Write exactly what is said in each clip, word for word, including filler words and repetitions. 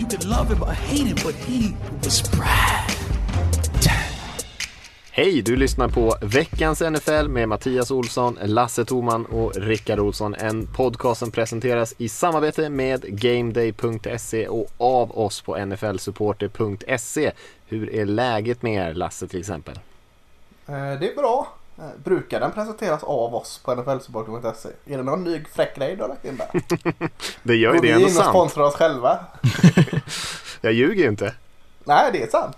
You could love him or hate him, but he was proud. Hej, du lyssnar på Veckans N F L med Mattias Olsson, Lasse Thoman och Rickard Olsson. En podcast som presenteras i samarbete med gameday punkt se och av oss på n f l supporter punkt se. Hur är läget med er, Lasse, till exempel? Det är bra. Brukar den presenteras av oss på n f l supporter punkt se? Är det någon ny fräck grej du har lagt in där? Det gör ju det ändå sant. Vi är och sponsrar oss själva. Jag ljuger ju inte. Nej, det är sant.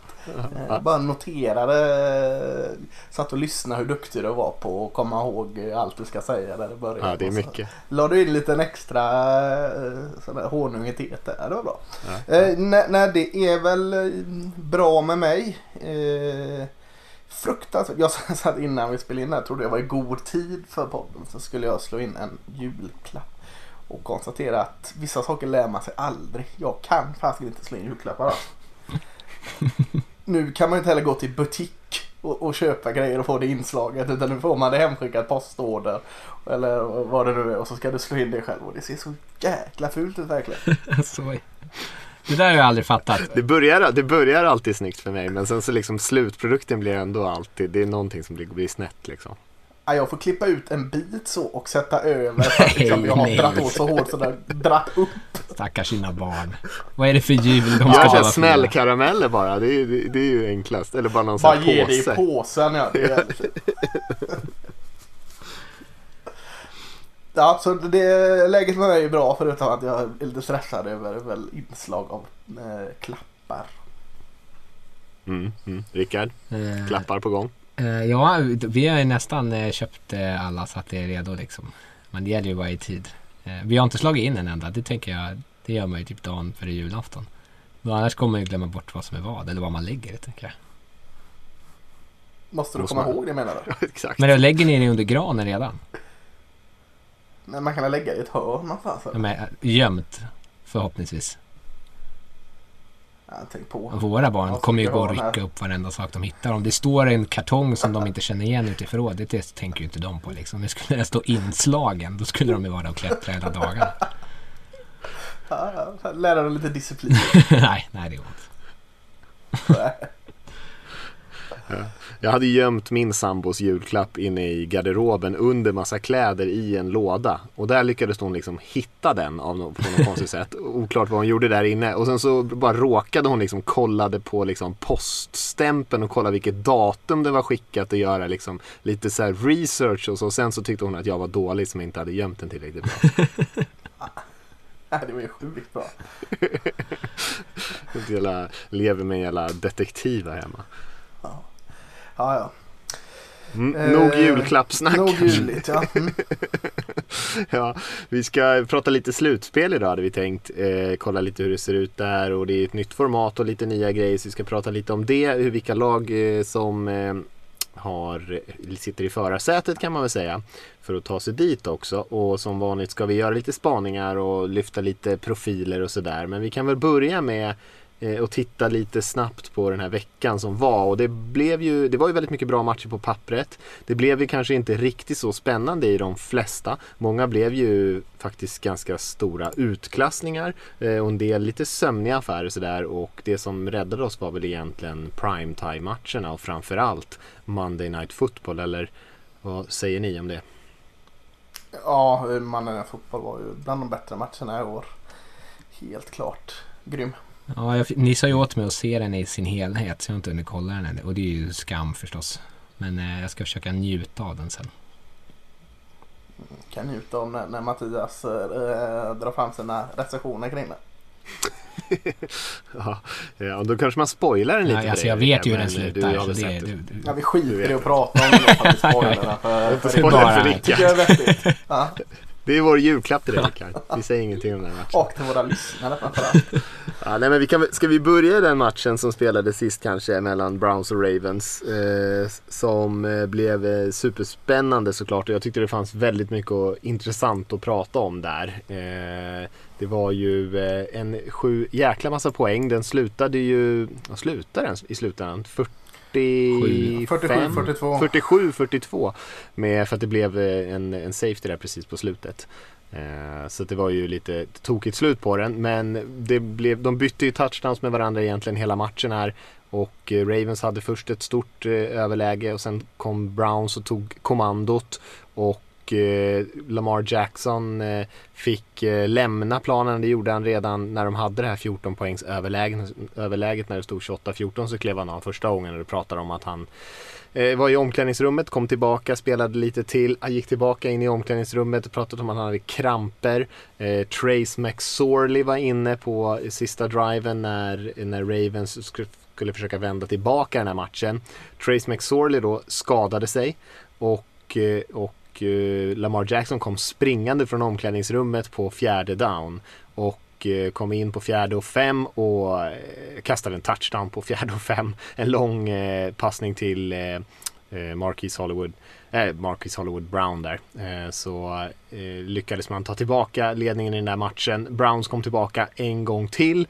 Jag bara noterade, satt och lyssnade hur duktig du var på att komma ihåg allt du ska säga där i början. Ja, det är mycket. La du in lite extra sån där honung i teet där, det var bra. Ja, ja. Eh, nej, nej, det är väl bra med mig. Eh, fruktansvärt. Jag satt innan vi spelade in här, trodde jag var i god tid för podden, så skulle jag slå in en julklapp. Och konstatera att vissa saker lär man sig aldrig. Jag kan fast inte slå in julklappar då. Nu kan man inte heller gå till butik och, och köpa grejer och få det inslaget, utan nu får man det hemskickat, postorder eller vad det nu är, och så ska du slå in det själv, och det ser så jäkla fult ut verkligen. Det där har jag aldrig fattat. Det börjar, det börjar alltid snyggt för mig, men sen så liksom slutprodukten blir ändå alltid, det är någonting som blir, blir snett liksom. Jag får klippa ut en bit så och sätta över för att liksom, jag har dratt åt så hårt så där, dratt upp. Stackars sina barn. Vad är det för jul de ska ha? Ja, smällkarameller bara. Det är, det, det är ju enklast. Eller bara någon sån påse. Vad ger det i påsen? Ja, det är... ja, så det, läget med mig är bra förutom att jag är lite stressad över väl inslag av eh, klappar. Mm, mm. Rickard, eh. klappar på gång. Ja, vi har ju nästan köpt alla så att det är redo liksom. Men det gäller ju bara i tid. Vi har inte slagit in en enda, det tänker jag. Det gör man ju typ dagen före julafton. Men annars kommer man ju glömma bort vad som är vad. Eller vad man lägger det, tänker jag. Måste du Måste komma man... ihåg det, menar du? Ja, exakt. Men då lägger ni det under granen redan. Nej, man kan lägga i ett hörn någonstans. Ja, men gömt, förhoppningsvis. På. Våra barn ja, kommer ju gå och rycka här. Upp varenda sak de hittar. Om det står en kartong som de inte känner igen ute i förrådet, det tänker ju inte de på liksom. Det skulle det stå inslagen, då skulle de ju vara och klättra hela dagen. Ja, lära dem lite disciplin. nej, nej, det är ont. Jag hade gömt min sambos julklapp inne i garderoben under massa kläder i en låda, och där lyckades hon liksom hitta den av någon, på något konstigt sätt, oklart vad hon gjorde där inne, och sen så bara råkade hon liksom kollade på liksom poststämpeln och kollade vilket datum det var skickat och göra liksom lite så här research, och så och sen så tyckte hon att jag var dålig som inte hade gömt den tillräckligt bra. Det var ju sjukt bra. Jag lever med en jävla detektiv här hemma. Ja, ja. N- nog julklappsnack. Nog juligt, ja. Mm. Ja, vi ska prata lite slutspel idag hade vi tänkt. Eh, kolla lite hur det ser ut där, och det är ett nytt format och lite nya grejer, så vi ska prata lite om det, hur vilka lag eh, som eh, har, sitter i förarsätet kan man väl säga, för att ta sig dit också. Och som vanligt ska vi göra lite spaningar och lyfta lite profiler och sådär, men vi kan väl börja med och titta lite snabbt på den här veckan som var, och det blev ju, det var ju väldigt mycket bra matcher på pappret. Det blev ju kanske inte riktigt så spännande i de flesta. Många blev ju faktiskt ganska stora utklassningar och en del lite sömniga affärer så där, och det som räddade oss var väl egentligen primetime-matcherna och framförallt Monday Night Football, eller vad säger ni om det? Ja, Monday Night Football var ju bland de bättre matcherna i år. Helt klart grym. Ja, jag, ni sa ju åt mig att se den i sin helhet, så jag har inte hunnit kolla den än. Och det är ju skam förstås. Men eh, jag ska försöka njuta av den sen. Kan njuta av när, när Mattias eh, drar fram sina recensioner kring den. Ja, ja, och då kanske man spoilar den lite. Ja, alltså, jag vet ju hur den slutar. Du, det, du, du, ja, vi skiter i att prata om det. Spoilerna för, för, spoiler för Rickard. Det är vettigt. Ja. Det är vår julklapp till dig, Rickard. Vi säger ingenting om den här matchen. Och till våra lyssnare framförallt. Ja, nej, men vi kan, ska vi börja den matchen som spelades sist kanske mellan Browns och Ravens, eh, som eh, blev superspännande såklart, och jag tyckte det fanns väldigt mycket och, intressant att prata om där. Eh, det var ju eh, en sju jäkla massa poäng, den slutade ju, ja, slutade den i slutändan fyrtiofem, fyrtiosju fyrtiotvå med, för att det blev en, en safety där precis på slutet. Så det var ju lite tokigt slut på den, men det blev, de bytte ju touchdowns med varandra egentligen hela matchen här, och Ravens hade först ett stort överläge och sen kom Browns och tog kommandot, och Lamar Jackson fick lämna planen. Det gjorde han redan när de hade det här fjorton poängs överläget, när det stod tjugoåtta fjorton, så klev han av första gången, och det pratade om att han var i omklädningsrummet, kom tillbaka, spelade lite till, gick tillbaka in i omklädningsrummet och pratade om att han hade kramper. eh, Trace McSorley var inne på sista driven när, när Ravens skulle försöka vända tillbaka den här matchen. Trace McSorley då skadade sig, och, och Och Lamar Jackson kom springande från omklädningsrummet på fjärde down och kom in på fjärde och fem och kastade en touchdown på fjärde och fem. En lång passning till Marquise Hollywood, äh, Marquise Hollywood Brown där. Så lyckades man ta tillbaka ledningen i den där matchen. Browns kom tillbaka en gång till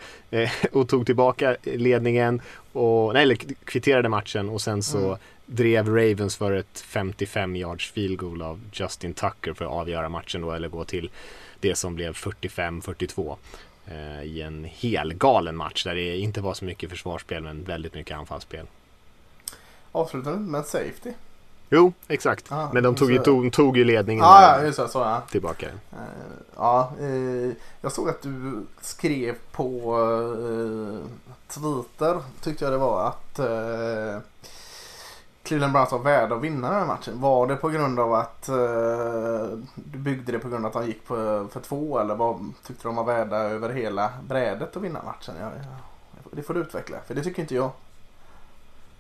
och tog tillbaka ledningen och, nej, eller kvitterade matchen, och sen så mm. drev Ravens för ett femtiofem yards field goal av Justin Tucker för att avgöra matchen då, eller gå till det som blev fyrtiofem fyrtiotvå eh, i en helgalen match där det inte var så mycket försvarsspel men väldigt mycket anfallsspel. Avslutade med safety. Jo, exakt. Ah, men de tog ju, tog, tog ju ledningen ah, ja, just det, så, ja. tillbaka. Uh, ja, uh, jag såg att du skrev på uh, Twitter, tyckte jag det var, att uh, Cleveland Browns var värd att vinna den här matchen. Var det på grund av att uh, du byggde det på grund av att han gick på, för två, eller vad tyckte de var värda över hela brädet att vinna matchen? Ja, ja. Det får du utveckla, för det tycker inte jag.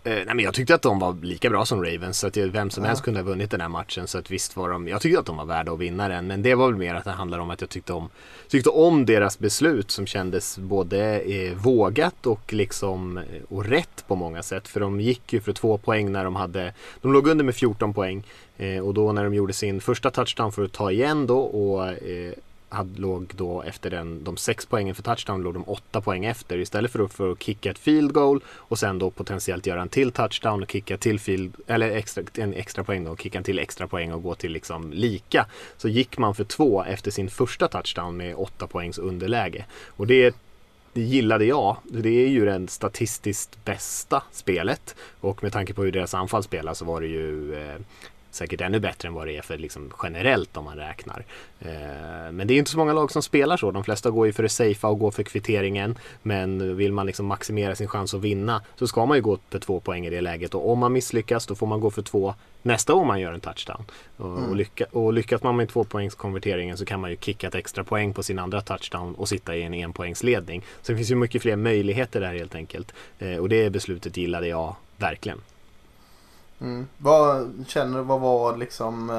Nej, men jag tyckte att de var lika bra som Ravens, så att vem som helst kunde ha vunnit den här matchen, så att visst var de, jag tyckte att de var värda att vinna den, men det var väl mer att det handlade om att jag tyckte om, tyckte om deras beslut, som kändes både eh, vågat och liksom och rätt på många sätt, för de gick ju för två poäng när de hade, de låg under med fjorton poäng, eh, och då när de gjorde sin första touchdown för att ta igen då, och eh, hade, låg då efter den, de sex poängen för touchdown, låg de åtta poäng efter, istället för, för att kicka ett field goal och sen då potentiellt göra en till touchdown och kicka till field, eller extra, en extra poäng då, och kicka en till extra poäng och gå till liksom lika, så gick man för två efter sin första touchdown med åtta poängs underläge, och det, det gillade jag. Det är ju den statistiskt bästa spelet, och med tanke på hur deras anfall spelar så var det ju eh, säkert ännu bättre än vad det är för liksom generellt om man räknar. Eh, men det är inte så många lag som spelar så. De flesta går ju för det safea och går för kvitteringen, men vill man liksom maximera sin chans att vinna så ska man ju gå för två poäng i det läget, och om man misslyckas då får man gå för två nästa gång man gör en touchdown. Och, mm. och, lycka, och lyckas man med tvåpoängskonverteringen så kan man ju kicka ett extra poäng på sin andra touchdown och sitta i en enpoängsledning. Så det finns ju mycket fler möjligheter där helt enkelt. Eh, och det beslutet gillade jag verkligen. Mm. Vad känner du, vad var liksom eh,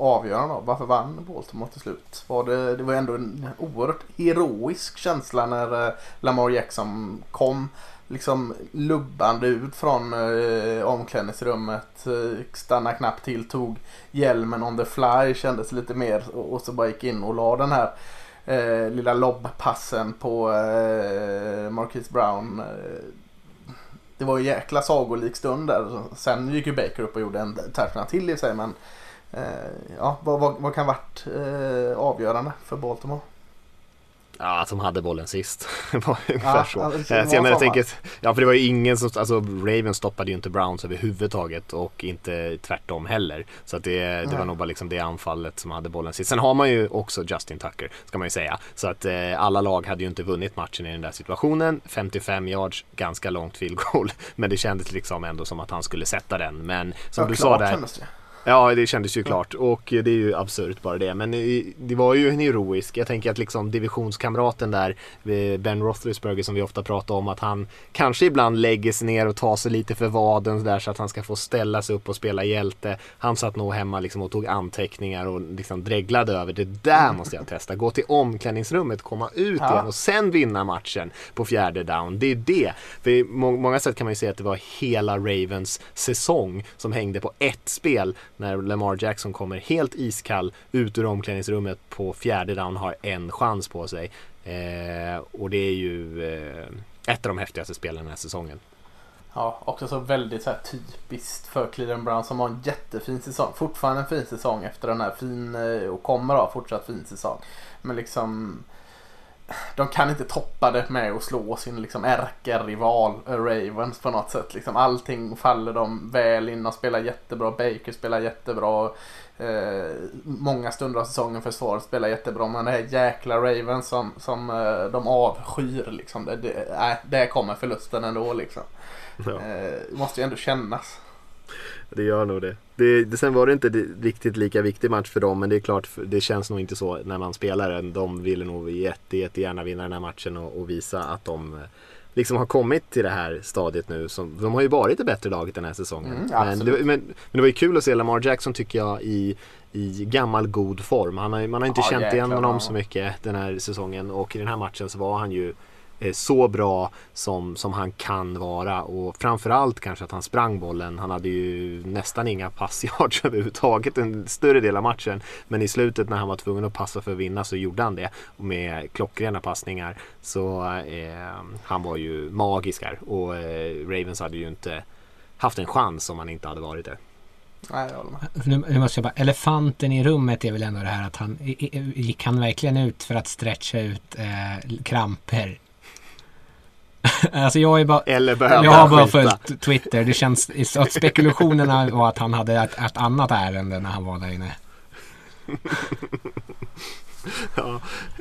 avgörande då? Varför vann Baltimore till slut? Var det, det var ändå en oerhört heroisk känsla när eh, Lamar Jackson kom liksom lubbande ut från eh, omklädningsrummet, eh, stannade knappt till, tog hjälmen on the fly, kändes lite mer, och, och så bara gick in och la den här eh, lilla lobbpassen på eh, Marquise Brown. eh, Det var en jäkla sagolik stund där. Sen gick ju Baker upp och gjorde en touchdown till i sig. Men eh, ja, vad, vad, vad kan varit eh, avgörande för Baltimore? Ja, att de hade bollen sist. var ungefär så. Ja, alltså, jag menar, jag tänker, ja, för det var ju ingen som, alltså Ravens stoppade ju inte Browns överhuvudtaget, och inte tvärtom heller. Så att det, det mm. var nog bara liksom det anfallet som hade bollen sist. Sen har man ju också Justin Tucker, ska man ju säga. Så att eh, alla lag hade ju inte vunnit matchen i den där situationen. femtiofem yards, ganska långt field goal. Men det kändes liksom ändå som att han skulle sätta den. Men som ja, du sa där... Ja, det kändes ju klart. Och det är ju absurt bara det. Men det var ju en heroisk. Jag tänker att liksom divisionskamraten där, Ben Roethlisberger, som vi ofta pratar om, att han kanske ibland lägger sig ner och tar sig lite för vaden där, så att han ska få ställa sig upp och spela hjälte. Han satt nog hemma liksom och tog anteckningar och liksom dreglade över. Det där måste jag testa. Gå till omklädningsrummet, komma ut ja. igen och sen vinna matchen på fjärde down. Det är det. För i må- många sätt kan man ju säga att det var hela Ravens säsong som hängde på ett spel, när Lamar Jackson kommer helt iskall ut ur omklädningsrummet på fjärde down, har en chans på sig. Eh, och det är ju eh, ett av de häftigaste spelen den här säsongen. Ja, också så väldigt så här typiskt för Cleveland Browns, som har en jättefin säsong. Fortfarande en fin säsong efter den här, fin, och kommer ha fortsatt fin säsong. Men liksom, de kan inte toppa det med att slå sin liksom ärkerival Ravens på något sätt. Liksom allting faller de väl in. De spelar jättebra, Baker spelar jättebra, eh, många stunder av säsongen försvaret spelar jättebra. Men det här jäkla Ravens som, som eh, de avskyr liksom, det, det, äh, det kommer förlusten ändå liksom. Ja. Eh, måste ju ändå kännas. Det gör nog det. Det, det. Sen var det inte riktigt lika viktig match för dem, men det är klart, det känns nog inte så när man spelar den. De ville nog jätte, jättegärna vinna den här matchen och, och visa att de liksom har kommit till det här stadiet nu. Som, de har ju varit det bättre laget den här säsongen. Mm, men, det, men, men det var ju kul att se Lamar Jackson, tycker jag, i, i gammal god form. Han har, man har inte ja, känt jäklar, igen honom ja. så mycket den här säsongen, och i den här matchen så var han ju så bra som, som han kan vara, och framförallt kanske att han sprang bollen. Han hade ju nästan inga passyards överhuvudtaget en större del av matchen, men i slutet när han var tvungen att passa för att vinna så gjorde han det med klockrena passningar. Så eh, han var ju magisk här, och eh, Ravens hade ju inte haft en chans om han inte hade varit där. Nej, nu, nu måste jag bara, elefanten i rummet är väl ändå det här att han gick han verkligen ut för att stretcha ut eh, kramper. Alltså jag är bara, Eller jag har bara följt Twitter. Det känns att spekulationerna var att han hade ett, ett annat ärende när han var där inne. Ja,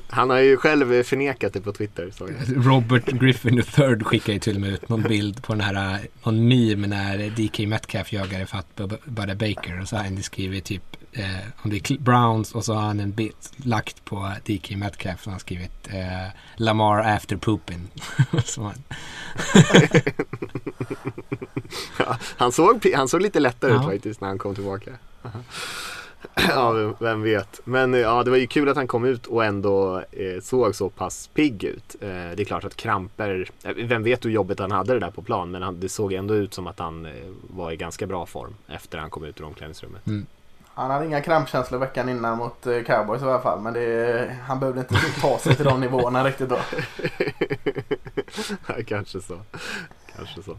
han har ju själv förnekat det på Twitter. Så. Robert Griffin den tredje skickade till och med ut någon bild på den här, någon meme när D K Metcalf jagade fatt Budda Baker, och så har han skriver typ eh, om det är Browns, och så har han en bit lagt på D K Metcalf som han skrivit eh, Lamar after pooping. Så ja, han såg han såg lite lättare ja. ut faktiskt när han kom tillbaka. Uh-huh. Ja, vem vet. Men ja, det var ju kul att han kom ut och ändå eh, såg så pass pigg ut. Eh, det är klart att kramper, vem vet hur jobbigt han hade det där på plan, men han, det såg ändå ut som att han eh, var i ganska bra form efter han kom ut ur omklädningsrummet. Mm. Han hade inga krampkänslor veckan innan mot eh, Cowboys i alla fall, men det, han behövde inte ta sig till de nivåerna riktigt då. Ja, kanske så. Kanske så.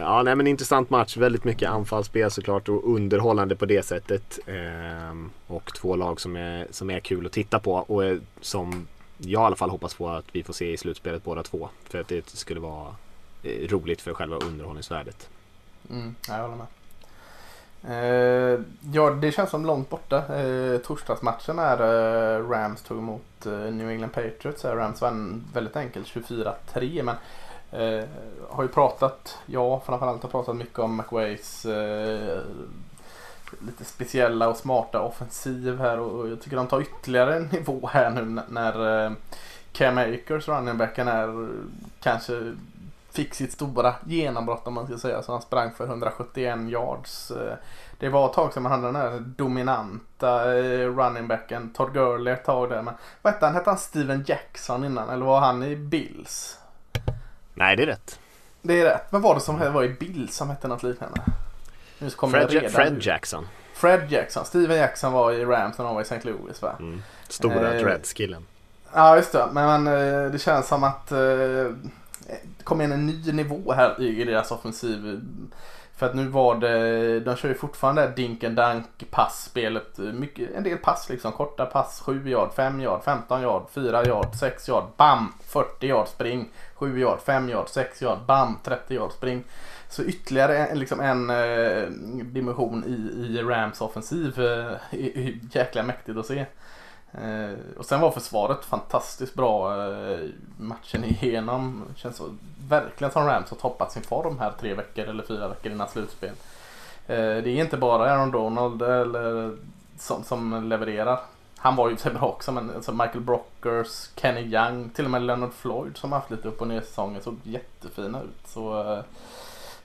Ja, nej, men intressant match. Väldigt mycket anfallsspel såklart, och underhållande på det sättet. Ehm, och två lag som är, som är kul att titta på, och som jag i alla fall hoppas på att vi får se i slutspelet båda två, för att det skulle vara roligt för själva underhållningsvärdet. Mm, jag håller med. Eh, ja, det känns som långt borta. Eh, torsdagsmatchen när eh, Rams tog emot eh, New England Patriots. Eh, Rams vann väldigt enkelt tjugofyra tre, men Eh, har ju pratat, jag framförallt har pratat mycket om McVays eh, lite speciella och smarta offensiv här, och, och jag tycker de tar ytterligare en nivå här nu n- när eh, Cam Akers, runningbacken, är, kanske fick sitt stora genombrott om man ska säga, så han sprang för hundrasjuttioen yards. Eh, det var ett tag som han hade den här dominanta eh, runningbacken, Todd Gurley ett tag där, men vad hette han? Hette han Steven Jackson innan, eller var han i Bills? Nej, det är rätt. Det är rätt. Vad var det som var i Bills som hette något liknande? Nu Fred, ja, Fred Jackson. Fred Jackson. Steven Jackson var i Rams när han var i Saint Louis, va? Mm. Stora eh, Reds-killen. Ja, just det. Men, men det känns som att eh, det kom in en ny nivå här i deras offensiv. För att nu var det, de kör ju fortfarande dink and dunk passspelet. Mycket, en del pass liksom, korta pass, sju yard, fem yard, femton yard, fyra yard, sex yard, bam, fyrtio yard spring, sju yard, fem yard, sex yard, bam, trettio yard spring. Så ytterligare en, liksom en eh, dimension i, i Rams offensiv eh, är, är jäkla mäktigt att se. Eh, och sen var försvaret fantastiskt bra eh, matchen igenom. Känns så, verkligen som Rams har toppat sin form här tre veckor eller fyra veckor innan slutspel. Det är inte bara Aaron Donald eller, som, som levererar. Han var ju så bra också, men alltså Michael Brockers, Kenny Young, till och med Leonard Floyd som har haft lite upp- och nedsäsongen såg jättefina ut. Så,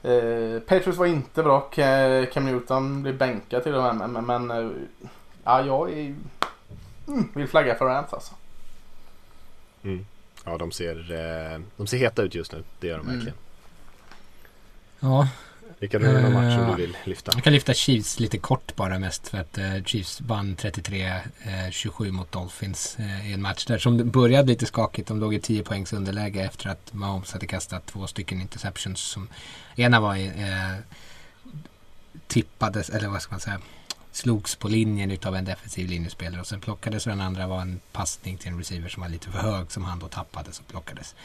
eh, Patriots var inte bra, Cam Newton blev bänkad till och med, men, men eh, ja, jag är, mm, vill flagga för Rams alltså. Mm. Ja, de ser, eh, de ser heta ut just nu, det gör de verkligen. Mm. Ja. Vilka är de matcher du vill lyfta? Jag kan lyfta Chiefs lite kort bara mest för att eh, Chiefs vann trettiotre tjugosju mot Dolphins eh, i en match där som började lite skakigt. De låg i tio poängs underläge efter att Mahomes hade kastat två stycken interceptions som ena var eh, tippades, eller vad ska man säga, slogs på linjen utav en defensiv linjespelare och sen plockades, och den andra var en passning till en receiver som var lite för hög som han då tappade och plockades.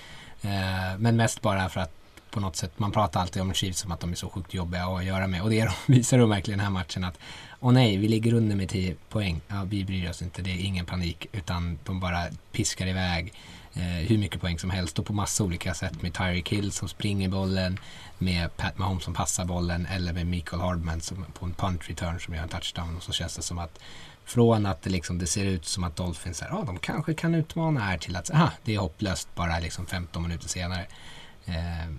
Eh, men mest bara för att på något sätt, man pratar alltid om Chiefs som att de är så sjukt jobbiga att göra med, och det är de, visar de verkligen den här matchen att åh nej, vi ligger under med tio poäng, ja, vi bryr oss inte, det är ingen panik, utan de bara piskar iväg eh, hur mycket poäng som helst och på massa olika sätt, med Tyreek Hill som springer bollen, med Pat Mahomes som passar bollen, eller med Michael Hardman som på en punt return som gör en touchdown. Och så känns det som att från att det, liksom, det ser ut som att Dolphins här, ah, de kanske kan utmana här, till att aha, det är hopplöst bara liksom femton minuter senare. eh,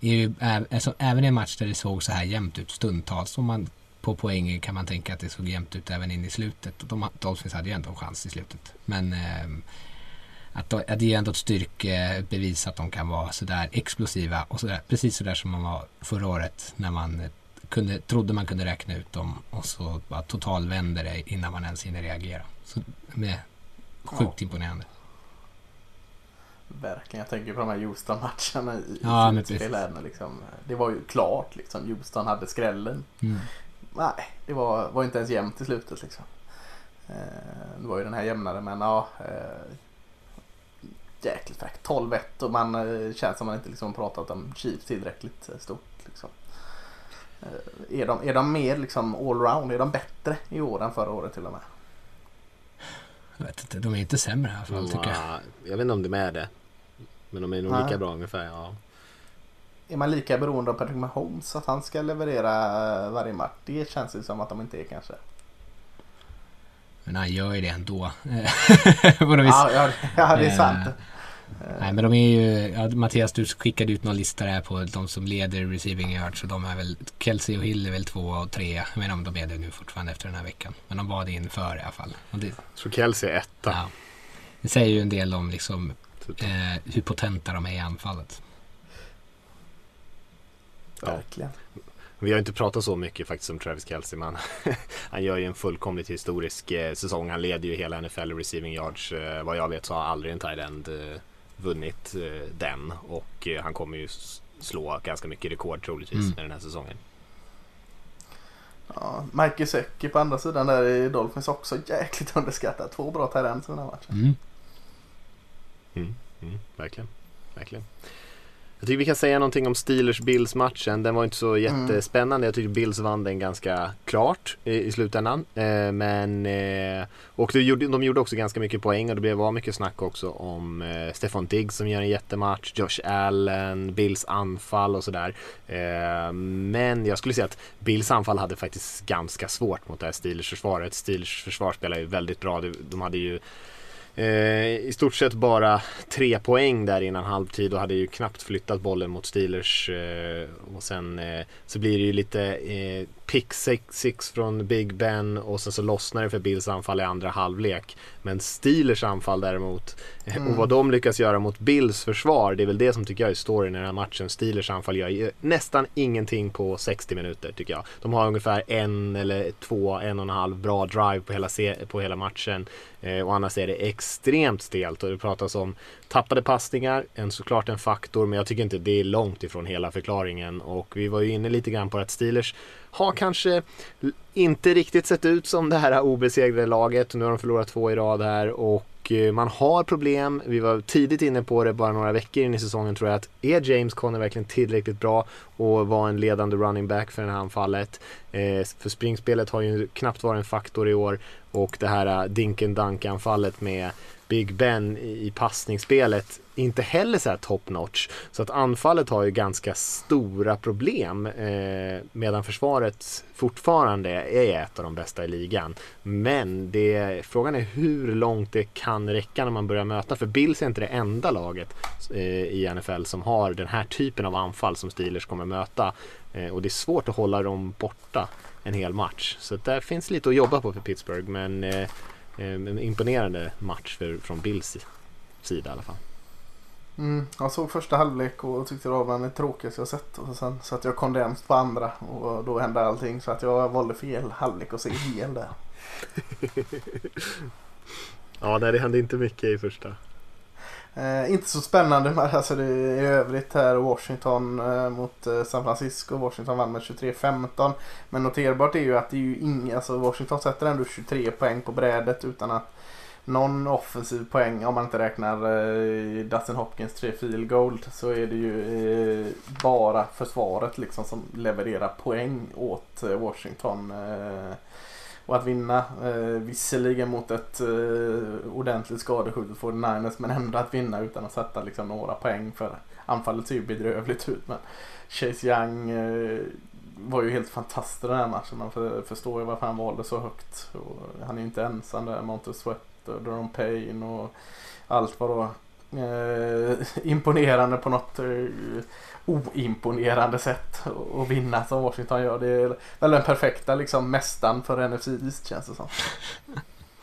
Ju, alltså, även i en match där det såg så här jämnt ut stundtals, om man på poängen kan man tänka att det såg jämnt ut även in i slutet, och de, Dolphins hade ju ändå en chans i slutet, men eh, att, att det är ändå ett styrkebevis att de kan vara så där explosiva och så där, precis så där som man var förra året när man kunde, trodde man kunde räkna ut dem, och så bara totalvände det innan man ens hinner reagera. Så med, sjukt imponerande. Verkligen, jag tänker på de här Houston-matcherna i ja, slutspelärerna liksom. Det var ju klart liksom, Houston hade skrällen. Mm. Nej, det var, var inte ens jämnt i slutet liksom. Det var ju den här jämnare, men ja, jäkligt fakt, tolv ett, och man känns som man inte liksom pratat om Chiefs tillräckligt stort liksom. Är de, är de mer liksom allround, är de bättre i år än förra året till och med? Jag vet inte, de är inte sämre i alla fall, tycker jag. Jag vet inte om de är det, men de är nog lika bra ungefär, ja. Är man lika beroende av Patrick Mahomes att han ska leverera varje match? Det känns ju som att de inte är kanske. Men han gör ju det ändå. ja, ja, ja, det är sant. Nej, men de är ju, ja, Mattias, du skickade ut någon lista där på de som leder receiving yards, så de är väl Kelsey och Hill är väl två och tre. Jag menar om de är det nu fortfarande efter den här veckan, men de var det inför i alla fall. Och det, så Kelsey är etta. Ja. Det säger ju en del om liksom, eh, hur potenta de är i anfallet. Ja. Verkligen. Vi har inte pratat så mycket faktiskt om Travis Kelce, men han gör ju en fullkomligt historisk eh, säsong. Han leder ju hela N F L receiving yards. Eh, vad jag vet så har aldrig en tight end eh, vunnit eh, den, och eh, han kommer ju slå ganska mycket rekord troligtvis mm. med den här säsongen. Ja, Mike Gesicki på andra sidan där i Dolphins också jäkligt underskattat. Två bra tight ends i den här matchen. Mm. Mm, mm, verkligen, verkligen. Jag tycker vi kan säga någonting om Steelers-Bills-matchen. Den var inte så jättespännande. Jag tycker Bills vann den ganska klart i, i slutändan. Eh, men, eh, och de gjorde, de gjorde också ganska mycket poäng, och det blev var mycket snack också om eh, Stefon Diggs som gör en jättematch, Josh Allen, Bills anfall och sådär. Eh, men jag skulle säga att Bills anfall hade faktiskt ganska svårt mot det här Steelers-försvaret. Steelers försvar spelar ju väldigt bra. De hade ju i stort sett bara tre poäng där innan halvtid och hade ju knappt flyttat bollen mot Steelers, och sen så blir det ju lite pick sex från Big Ben och sen så lossnar det för Bills anfall i andra halvlek. Men Steelers anfall däremot mm. och vad de lyckas göra mot Bills försvar, det är väl det som tycker jag är storyn i den här matchen. Steelers anfall gör nästan ingenting på sextio minuter tycker jag. De har ungefär en eller två, en och en halv bra drive på hela, se- på hela matchen, och annars är det extremt stelt, och det pratas om tappade passningar, en såklart en faktor, men jag tycker inte det är långt ifrån hela förklaringen. Och vi var ju inne lite grann på att Steelers har kanske inte riktigt sett ut som det här obesegrade laget. Nu har de förlorat två i rad här och man har problem. Vi var tidigt inne på det bara några veckor in i säsongen tror jag, att är James Conner verkligen tillräckligt bra och var en ledande running back för det här anfallet? Eh, för springspelet har ju knappt varit en faktor i år, och det här Dink and Dunk-anfallet med Big Ben i passningsspelet inte heller så här top notch. Så att anfallet har ju ganska stora problem, eh, medan försvaret fortfarande är ett av de bästa i ligan. Men det, frågan är hur långt det kan räcka när man börjar möta, för Bills är inte det enda laget eh, i N F L som har den här typen av anfall som Steelers kommer möta, eh, och det är svårt att hålla dem borta en hel match. Så där finns lite att jobba på för Pittsburgh, men eh, en imponerande match för, från Bills sida i alla fall. Mm, jag såg första halvlek och tyckte det var bland det tråkigaste jag sett, och sen satt jag kondens på andra och då hände allting, så att jag valde fel halvlek och se hel där. Ja, nej, det hände inte mycket i första. Eh, inte så spännande, men alltså det är i övrigt här Washington eh, mot eh, San Francisco. Washington vann med tjugotre femton, men noterbart är ju att det är ju inga, alltså Washington sätter ändå tjugotre poäng på brädet utan att någon offensiv poäng, om man inte räknar eh, Dustin Hopkins tre field goal, så är det ju eh, bara försvaret liksom som levererar poäng åt eh, Washington. Eh, Och att vinna, eh, visserligen mot ett eh, ordentligt skadeskjutet fyrtionio, men ändå att vinna utan att sätta liksom några poäng, för anfallet ser ju bedrövligt ut. Men Chase Young eh, var ju helt fantastisk den här matchen. Man för, förstår ju varför han valde så högt. Och han är ju inte ensam där, Montez Sweat och Daron Payne och allt var då eh, imponerande på något eh, oimponerande sätt att vinna som Washington gör. Det är väl den perfekta liksom mästaren för N F C East, känns det som.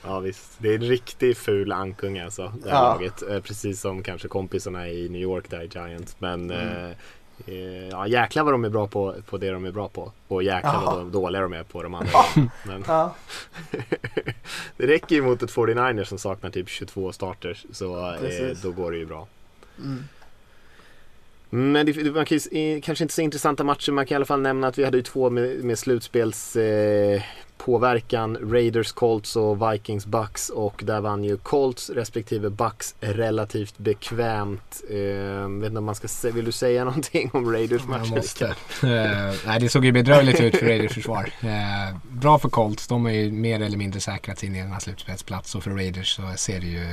Ja visst, det är en riktig ful ankung alltså, det här ja. laget. Precis som kanske kompisarna i New York där i Giants. Men mm. eh, ja, jäklar vad de är bra på, på det de är bra på. Och jäklar Aha. vad de dåliga de är på de andra. Men ja. Det räcker ju mot ett fyrtionio som saknar typ tjugotvå starters. Så eh, då går det ju bra. Mm. Men det, det var kanske inte så intressanta matcher. Man kan i alla fall nämna att vi hade ju två med, med slutspels eh, påverkan. Raiders, Colts och Vikings, Bucks. Och där vann ju Colts respektive Bucks relativt bekvämt. Eh, vet inte om man ska, vill du säga någonting om Raiders matcher? eh, nej, det såg ju bedrövligt ut för Raiders försvar. Eh, bra för Colts. De är ju mer eller mindre säkrat sin egna slutspelsplats. Och för Raiders så ser det ju...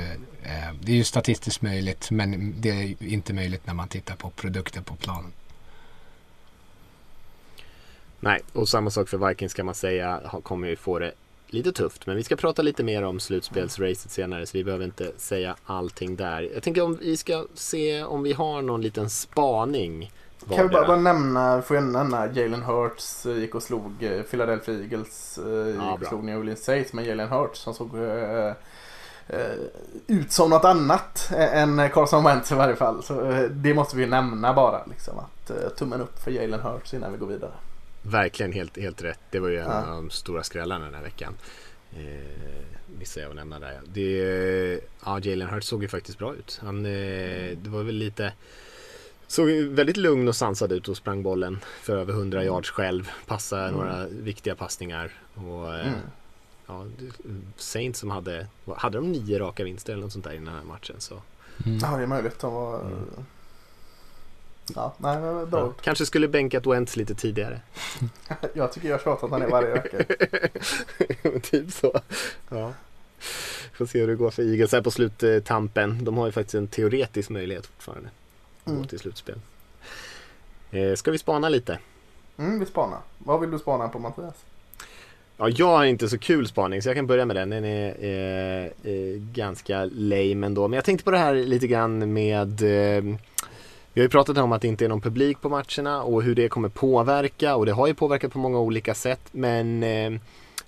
Eh, det är ju statistiskt möjligt, men det är inte möjligt när man tittar på produkten på planen. Nej, och samma sak för Vikings kan man säga, kommer ju få det lite tufft. Men vi ska prata lite mer om slutspelsracet senare, så vi behöver inte säga allting där. Jag tänker om vi ska se om vi har någon liten spaning. Kan vi bara, bara nämna, får jag nämna, Jalen Hurts gick och slog Philadelphia Eagles, ja, och slog New Orleans Saints, men Jalen Hurts som såg uh, Uh, ut som något annat än Carson Wentz i varje fall. Så uh, det måste vi nämna bara liksom, att uh, tummen upp för Jalen Hurts innan vi går vidare. Verkligen helt, helt rätt. Det var ju en ja. av de stora skrällarna den här veckan. Eh, missade jag att nämna där. Det, uh, ja, Jalen Hurts såg ju faktiskt bra ut. Han, uh, det var väl lite... såg väldigt lugn och sansad ut och sprang bollen för över hundra yards själv. Passade mm. några viktiga passningar och... Uh, mm. Ja, Saints som hade hade de nio raka vinster eller något sånt där i den här matchen, så. Mm. Ja, det är möjligt. De var mm. Ja, nej, men bra. Ja, kanske skulle bänkat Wentz lite tidigare. Jag tycker jag tjatar att han är varje vecka. Typ så. Ja. Får se hur det går för Eagles här på sluttampen. De har ju faktiskt en teoretisk möjlighet fortfarande mm. till slutspel. Eh, ska vi spana lite? Mm, vi spanar. Vad vill du spana på, Mattias? Ja, jag har inte så kul spaning, så jag kan börja med den. Den är eh, eh, ganska lame ändå. Men jag tänkte på det här lite grann med... Eh, vi har ju pratat om att det inte är någon publik på matcherna och hur det kommer påverka. Och det har ju påverkat på många olika sätt. Men eh,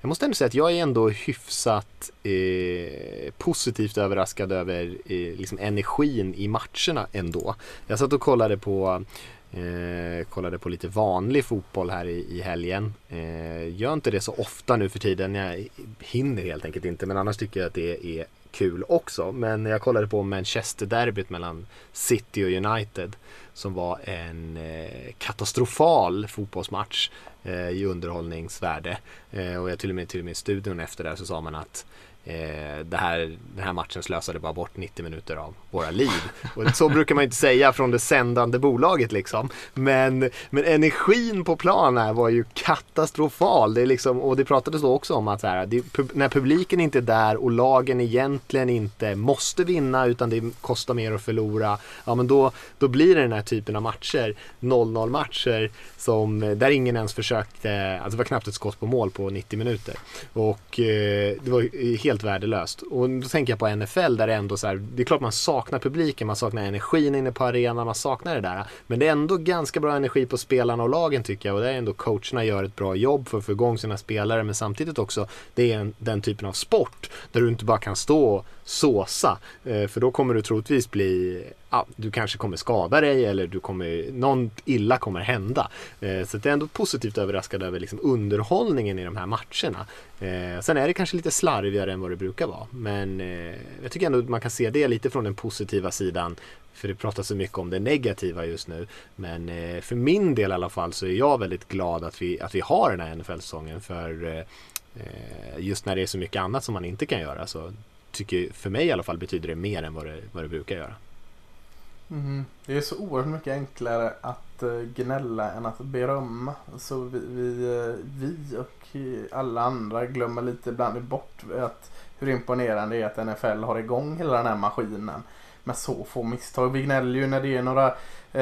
jag måste ändå säga att jag är ändå hyfsat eh, positivt överraskad över eh, liksom energin i matcherna ändå. Jag satt och kollade på... Eh, kollade på lite vanlig fotboll här i, i helgen. eh, Gör inte det så ofta nu för tiden. Jag hinner helt enkelt inte. Men annars tycker jag att det är kul också. Men jag kollade på Manchester-derbyt mellan City och United, som var en eh, katastrofal fotbollsmatch eh, i underhållningsvärde. eh, Och jag till och med till och med i studion efter det så sa man att Eh, det här, den här matchen slösade bara bort nittio minuter av våra liv. Och så brukar man inte säga från det sändande bolaget liksom. Men, men energin på plan här var ju katastrofal. Det är liksom, och det pratades då också om att så här, det, när publiken inte är där och lagen egentligen inte måste vinna utan det kostar mer att förlora, ja, men då, då blir det den här typen av matcher, noll noll matcher som, där ingen ens försökte, alltså det var knappt ett skott på mål på nittio minuter. Och eh, det var helt helt värdelöst. Och då tänker jag på N F L där det ändå så här, det är klart man saknar publiken, man saknar energin inne på arenan, man saknar det där, men det är ändå ganska bra energi på spelarna och lagen tycker jag, och det är ändå coacherna gör ett bra jobb för att få igång sina spelare, men samtidigt också det är en, den typen av sport där du inte bara kan stå och såsa, för då kommer du troligtvis bli, ja, du kanske kommer skada dig eller du kommer, något illa kommer hända. Så det är ändå positivt överraskad över liksom underhållningen i de här matcherna. Sen är det kanske lite slarvigare än vad det brukar vara, men jag tycker ändå att man kan se det lite från den positiva sidan, för det pratas så mycket om det negativa just nu. Men för min del i alla fall så är jag väldigt glad att vi, att vi har den här N F L-säsongen, för just när det är så mycket annat som man inte kan göra, så tycker, för mig i alla fall, betyder det mer än vad det, vad det brukar göra. Mm. Det är så oerhört mycket enklare att gnälla än att berömma. Så vi, vi, vi och alla andra glömmer lite ibland bort att hur imponerande det är att N F L har igång hela den här maskinen med så få misstag. Vi gnäller ju när det är några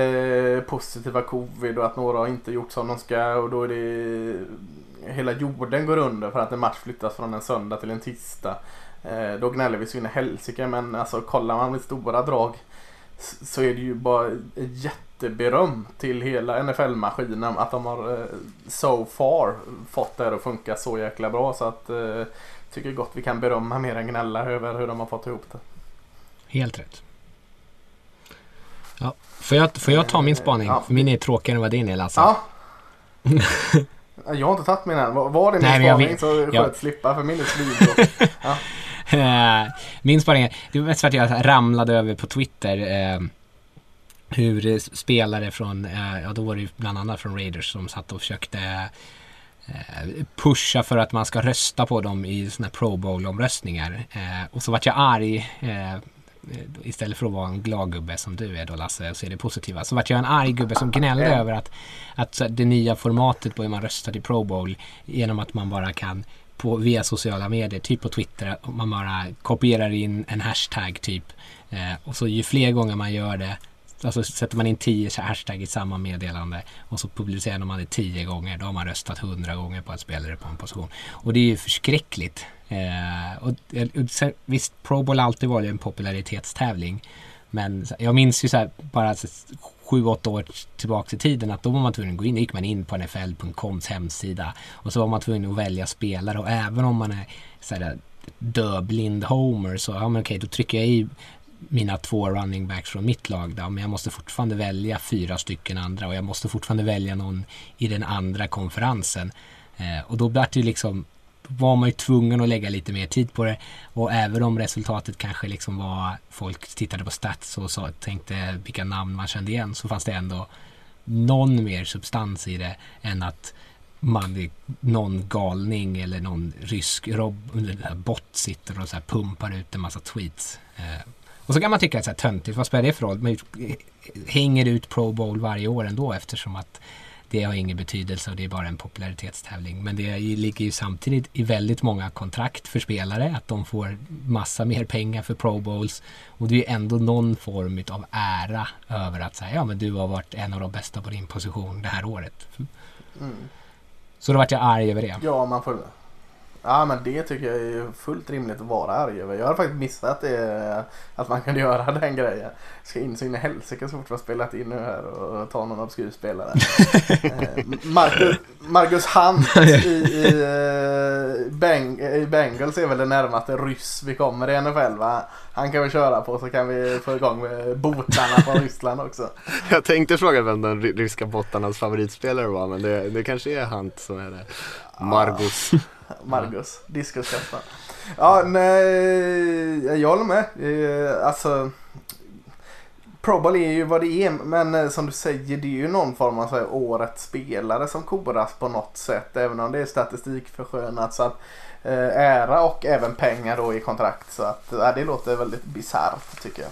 eh, positiva covid och att några inte gjort som de ska, och då är det hela jorden går under för att en match flyttas från en söndag till en tisdag. Eh, då gnäller vi så in i helsike, men alltså, kollar man med stora drag så är det ju bara jätteberöm till hela N F L-maskinen att de har so far fått det att funka så jäkla bra, så att jag eh, tycker gott vi kan berömma mer än gnälla över hur de har fått ihop det. Helt rätt. Ja, får, jag, får jag ta min spaning? Ja. För min är tråkigare än vad din är, Lasse. Ja. Jag har inte tagit min än. Var det min Nej, spaning jag så jag... sköt slippa för min sliv. Ja. Min spaning är, det var mest för att jag ramlade över på Twitter eh, hur spelare från eh, ja, då var det ju bland annat från Raiders som satt och försökte eh, pusha för att man ska rösta på dem i såna Pro Bowl-omröstningar, eh, och så vart jag arg, eh, istället för att vara en glad gubbe som du är då, Lasse, så är det positiva, så vart jag en arg gubbe som gnällde mm. över att, att det nya formatet på hur man röstar i Pro Bowl genom att man bara kan på, via sociala medier, typ på Twitter, man bara kopierar in en hashtag typ, eh, och så ju fler gånger man gör det, alltså sätter man in tio hashtag i samma meddelande och så publicerar man det tio gånger, då har man röstat hundra gånger på att spelare på en position, och det är ju förskräckligt. eh, och, och sen, visst, Pro Bowl alltid var ju en popularitetstävling, men jag minns ju så här, bara så, sju, åtta år tillbaka i tiden, att då var man tvungen att gå in, gick man in på N F L punkt coms hemsida och så var man tvungen att välja spelare, och även om man är så här döblind homer, så ja, men okej, då trycker jag i mina två running backs från mitt lag då, men jag måste fortfarande välja fyra stycken andra, och jag måste fortfarande välja någon i den andra konferensen, eh, och då blev det ju liksom, var man ju tvungen att lägga lite mer tid på det, och även om resultatet kanske liksom var, folk tittade på stats och så, tänkte vilka namn man kände igen, så fanns det ändå någon mer substans i det än att man, någon galning eller någon rysk rob under den här bot sitter och så här pumpar ut en massa tweets. Eh, och så kan man tycka att så här töntigt, vad spelar det för roll? Man hänger ut Pro Bowl varje år ändå, eftersom att det har ingen betydelse och det är bara en popularitetstävling. Men det ligger ju samtidigt i väldigt många kontrakt för spelare att de får massa mer pengar för Pro Bowls, och det är ändå någon form av ära över att säga, ja, men du har varit en av de bästa på din position det här året. Mm. Så då vart jag arg över det. Ja, man får... Ja, men det tycker jag är fullt rimligt att vara arg över. Jag har faktiskt missat det, att man kan göra den grejen. Ska in så in i helsike så fort man spelat in nu här och ta någon obskyr spelare. Marcus, Marcus Hunt i, i, Beng, i Bengals är väl det närmaste ryss vi kommer i N F L, va? Han kan vi köra på, så kan vi få igång med botarna från Ryssland också. Jag tänkte fråga vem den ryska botarnas favoritspelare var, men det, det kanske är Hunt som är det. Margus. Margus, mm. Diskuskaffa. Ja, nej, jag håller med. Alltså, Pro Bowl är ju vad det är, men som du säger, det är ju någon form av så här årets spelare som koras på något sätt, även om det är statistik förskönat, så att eh, ära och även pengar då i kontrakt, så att eh, det låter väldigt bizarrt tycker jag.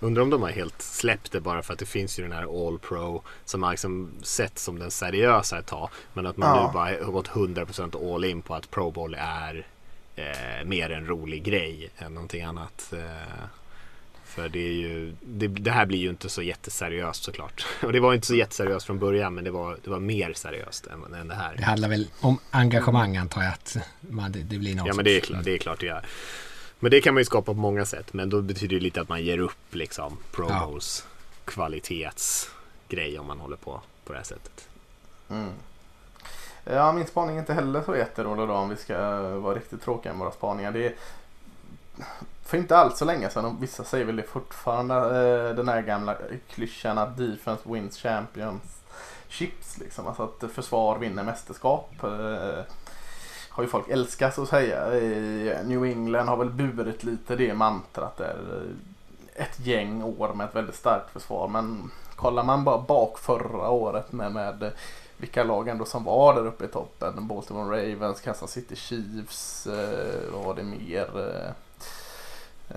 Undrar om de har helt släppt det bara för att det finns ju den här All Pro som har liksom sett som den seriösa ett tag, men att man ja. nu bara har gått hundra procent all in på att Pro Bowl är eh, mer en rolig grej än någonting annat. Eh. För det, är ju, det, det här blir ju inte så jätteseriöst såklart. Och det var inte så jätteseriöst från början, men det var, det var mer seriöst än, än det här. Det handlar väl om engagemang, antar jag, att man, det, det blir något. Ja, men det är klart, det är klart det gör. Men det kan man ju skapa på många sätt. Men då betyder det lite att man ger upp liksom Pro Bowls ja. kvalitetsgrej om man håller på på det här sättet. Mm. Ja, min spaning är inte heller så jätterolig då, om vi ska vara riktigt tråkiga med våra spaningar. Det är för inte alls så länge sedan, och vissa säger väl det fortfarande, eh, den här gamla klyschan att defense wins championships liksom, alltså att försvar vinner mästerskap, eh, har ju folk älskat att säga. I New England har väl burit lite det mantrat där ett gäng år med ett väldigt starkt försvar, men kollar man bara bak förra året med, med vilka lag ändå som var där uppe i toppen, Baltimore Ravens, Kansas City Chiefs, eh, vad var det mer? Eh,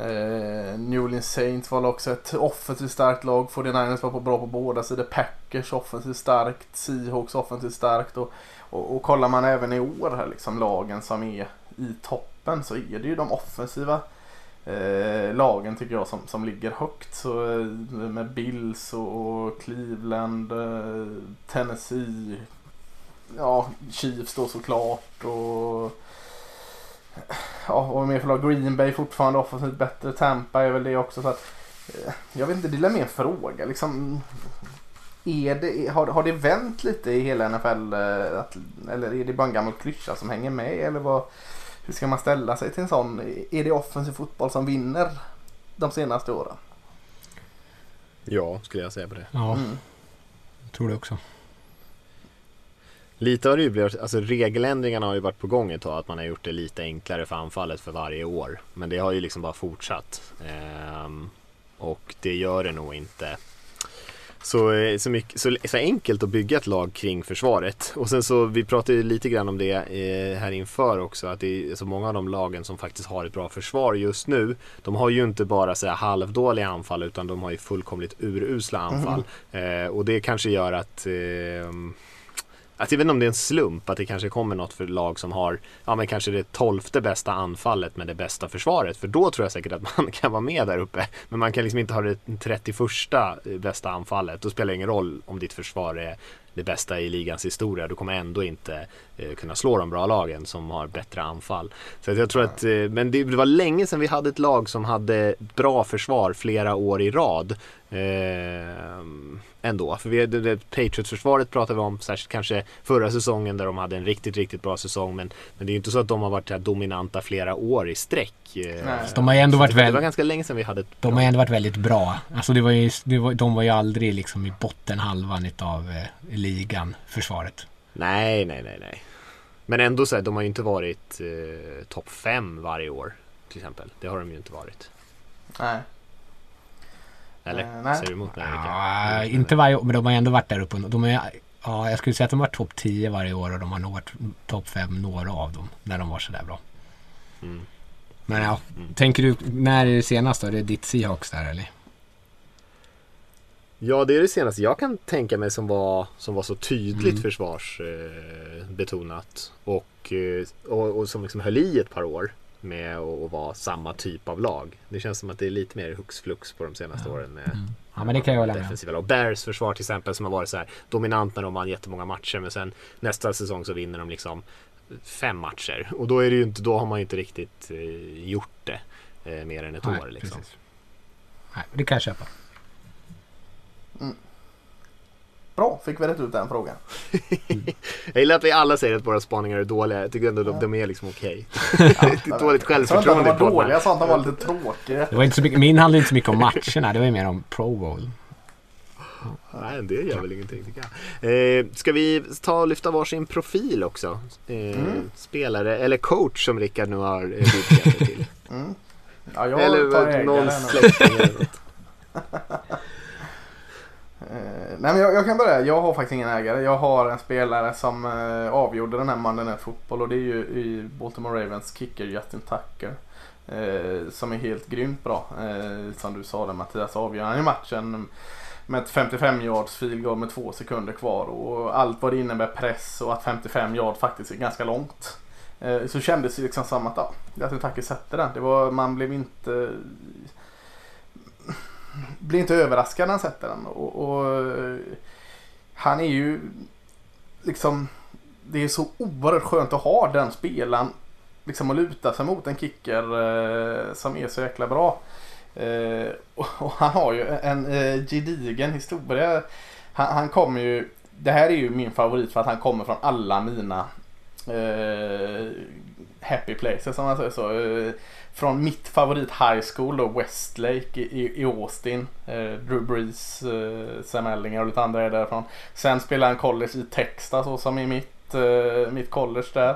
Uh, New Orleans Saints var också ett offensivt starkt lag, fyrtionio var på bra på båda sidor, Packers offensivt starkt, Seahawks offensivt starkt, och, och, och kollar man även i år här liksom, lagen som är i toppen, så är det ju de offensiva uh, lagen tycker jag som, som ligger högt, så, uh, med Bills och, och Cleveland, uh, Tennessee, ja, Chiefs då såklart, och ja, och mer förlag Green Bay fortfarande offensivt bättre, Tampa är väl det också, så att jag vet inte, det är mer en fråga liksom, är det, har, har det vänt lite i hela N F L att, eller är det bara en gammal klyscha som hänger med, eller vad, hur ska man ställa sig till en sån, är det offensiv fotboll som vinner de senaste åren? Ja, skulle jag säga på det. Ja, mm. Jag tror det också. Lite har det ju blivit, alltså regeländringarna har ju varit på gång ett tag, att man har gjort det lite enklare för anfallet för varje år, men det har ju liksom bara fortsatt, ehm, och det gör det nog inte så, så, mycket, så, så enkelt att bygga ett lag kring försvaret. Och sen så, vi pratade ju lite grann om det eh, här inför också, att det är så många av de lagen som faktiskt har ett bra försvar just nu, de har ju inte bara så här halvdåliga anfall, utan de har ju fullkomligt urusla anfall, mm. eh, och det kanske gör att eh, att även om det är en slump att det kanske kommer något för lag som har, ja, men kanske det tolfte bästa anfallet med det bästa försvaret, för då tror jag säkert att man kan vara med där uppe, men man kan liksom inte ha det trettioförsta bästa anfallet, då spelar det ingen roll om ditt försvar är det bästa i ligans historia, du kommer ändå inte eh, kunna slå de bra lagen som har bättre anfall. Så jag tror att, eh, men det var länge sedan vi hade ett lag som hade bra försvar flera år i rad eh, ändå. För vi, det, det, Patriots-försvaret pratade vi om särskilt kanske förra säsongen, där de hade en riktigt, riktigt bra säsong, men, men det är ju inte så att de har varit här dominanta flera år i sträck. Eh, de har ju ändå varit väl, det var ganska länge sedan vi hade ett, de har ändå varit väldigt bra. Alltså det var ju, det var, de var ju aldrig liksom i bottenhalvan av eh, ligan, försvaret. Nej, nej, nej, nej. Men ändå så här, de har ju inte varit eh, topp fem varje år till exempel. Det har de ju inte varit. Nej. Eller eh, nej. Ser du emot mig? Ja, inte varje år, men de har ändå varit där uppe. De är, ja, jag skulle säga att de har varit topp tio varje år, och de har nog varit topp fem några av dem när de var så där bra. Mm. Men ja, mm. tänker du, när är det senast då? Är det ditt Seahawks där eller? Ja, det är det senaste jag kan tänka mig som var, som var så tydligt mm. försvarsbetonat eh, och, och, och som liksom höll i ett par år med att vara samma typ av lag. Det känns som att det är lite mer huxflux på de senaste ja. åren med mm. ja, men det kan jag defensiva lag. Bears försvar till exempel, som har varit så här dominant när de vann jättemånga matcher, men sen nästa säsong så vinner de liksom fem matcher, och då är det ju inte, då har man ju inte riktigt eh, gjort det eh, mer än ett Nej, år liksom. Precis. Nej, det kan jag köpa. Mm. Bra, fick vi rätt ut den frågan. Mm. Jag gillar att vi alla säger att våra spaningar är dåliga. Jag tycker ändå att de, de är liksom okej. Okay. Ja, det är dåligt självförtroende. Jag sa inte att de var dåliga, jag sa att de var lite tråkiga. Det var inte så mycket, min handlade inte så mycket om matcherna, det var mer om Pro Bowl. Nej, det gör väl ingenting tycker jag. Eh, ska vi ta och lyfta varsin profil också? Eh, mm. Spelare, eller coach som Rickard nu har vidgat till. Mm. Ja, jag eller någon släkting eller något. Eh, nej men jag, jag kan börja. Jag har faktiskt ingen ägare. Jag har en spelare som eh, avgjorde den här Monday Night Football, och det är ju i Baltimore Ravens kicker Justin Tucker. Eh, som är helt grymt bra. Eh, som du sa, det Mattias avgör han i matchen med ett femtiofem yards field goal med två sekunder kvar, och allt vad det innebär press, och att femtiofem yard faktiskt är ganska långt. Eh, så kändes det liksom som att ja, Justin Tucker sätter den. Det var, man blev inte blir inte överraskad när han sätter den, och, och han är ju liksom, det är så oerhört skönt att ha den spelaren liksom, att luta sig mot en kicker eh, som är så jäkla bra. Eh, och, och han har ju en eh, gedigen historia. Han, han kommer ju, det här är ju min favorit för att han kommer från alla mina eh, happy places, som man säger så. Eh, från mitt favorit high school då, Westlake i, i Austin. Eh, Drew Brees, eh, Sam Ellinger och lite andra är därifrån. Sen spelar han college i Texas, så som i mitt, eh, mitt college där.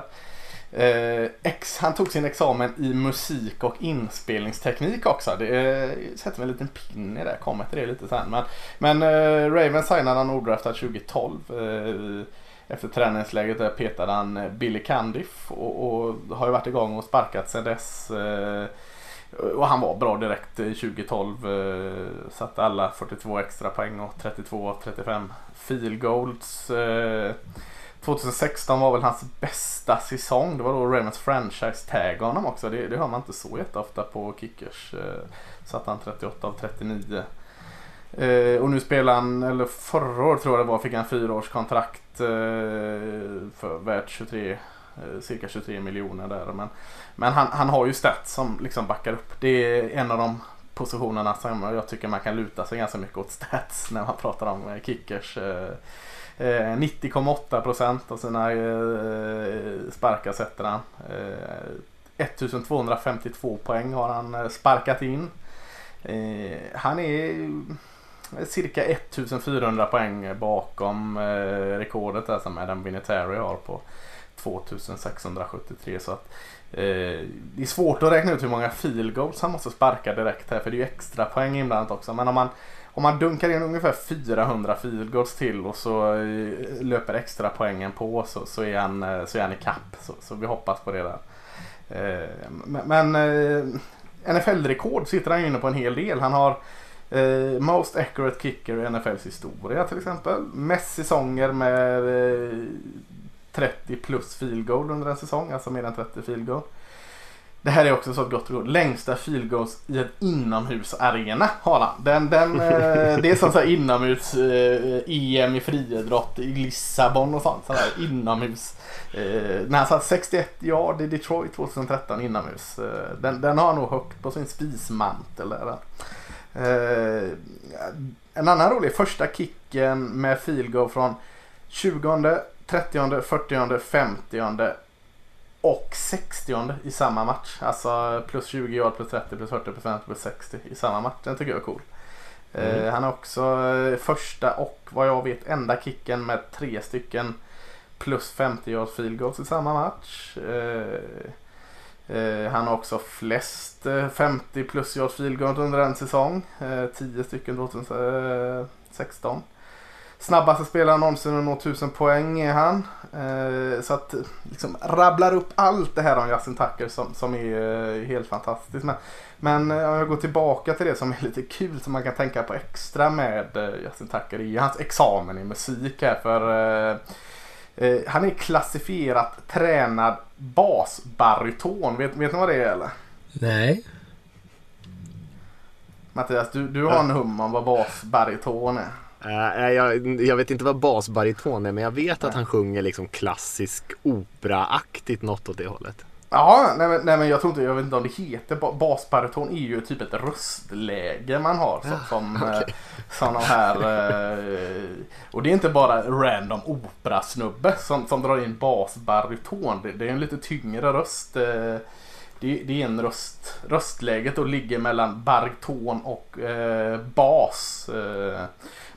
Eh, ex, han tog sin examen i musik och inspelningsteknik också. Det eh, sätter mig en liten pinne där, kommer till det lite sen. Men, men eh, Ravens signade han odraftad tjugohundratolv. Eh, efter träningsläget där petade han Billy Candiff, och, och har ju varit igång och sparkat sedan dess. Eh, och han var bra direkt i tjugohundratolv. Eh, satte alla fyrtiotvå extra poäng och trettiotvå av trettiofem field goals. Eh, tjugohundrasexton var väl hans bästa säsong. Det var då Ravens franchise tag honom också. Det, det hör man inte så jätteofta på kickers. Så att han trettioåtta av trettionio. Och nu spelar han, eller förra år tror jag det var, fick han fyraårskontrakt för värt tjugotre, cirka tjugotre miljoner där. Men, men han, han har ju stats som liksom backar upp. Det är en av de positionerna som jag tycker man kan luta sig ganska mycket åt stats när man pratar om kickers. nittio komma åtta procent av sina sparkar sätter han. Ettusentvåhundrafemtiotvå poäng har han sparkat in. Han är cirka ettusenfyrahundra poäng bakom rekordet där som Adam Vinatieri har på tvåtusensexhundrasjuttiotre. Så att det är svårt att räkna ut hur många field goals han måste sparka direkt här, för det är ju extra poäng inblandat också. Men om man Om man dunkar in ungefär fyrahundra field goals till och så löper extra poängen på, så, så, är, han, så är han i kapp. Så, så vi hoppas på det där. Men N F L-rekord sitter han inne på en hel del. Han har most accurate kicker i N F L:s historia till exempel. Mest säsonger med trettio plus field goal under en säsong, alltså mer än trettio field goal. Det här är också så gott och gott. Längsta field goals i en inomhusarena har han. Den, den, det är sånt här inomhus E M i friidrott i Lissabon och sånt. Sånt här inomhus. När han satt sextioett yard i Detroit tjugotretton inomhus. Den, den har han nog högt på sin spismantel. En annan rolig, första kicken med field goal från tjugonde, trettionde, fyrtionde, femtionde och sextionde i samma match. Alltså plus tjugo yard, plus trettio, plus fyrtio procent, plus sextio i samma match. Den tycker jag är cool. Mm. Eh, han är också första och vad jag vet enda kicken med tre stycken plus femtio yard field goals i samma match. Eh, eh, han har också flest femtio plus yard field goals under en säsong. Eh, tio stycken tjugosexton. Snabbaste spelaren någonsin och nå tusen poäng är han. Eh, så att liksom rabblar upp allt det här om Justin Tucker som, som är eh, helt fantastiskt. Men, men om jag går tillbaka till det som är lite kul som man kan tänka på extra med eh, Justin Tucker är hans examen i musik här. För eh, eh, han är klassifierat tränad basbaryton. Vet, vet ni vad det är eller? Nej. Mattias, du, du har en hum om vad basbaryton är. Uh, jag, jag vet inte vad basbariton är, men jag vet att han sjunger liksom klassisk operaaktigt något åt det hållet. Ja, nej, nej men jag tror inte, jag vet inte om det heter basbariton, är ju typ ett röstläge man har så, som ja, okay. Såna här och det är inte bara random operasnubbe som, som drar in basbariton, det, det är en lite tyngre röst. Det, det är en röst, röstläget och ligger mellan bariton och eh, bas. Eh,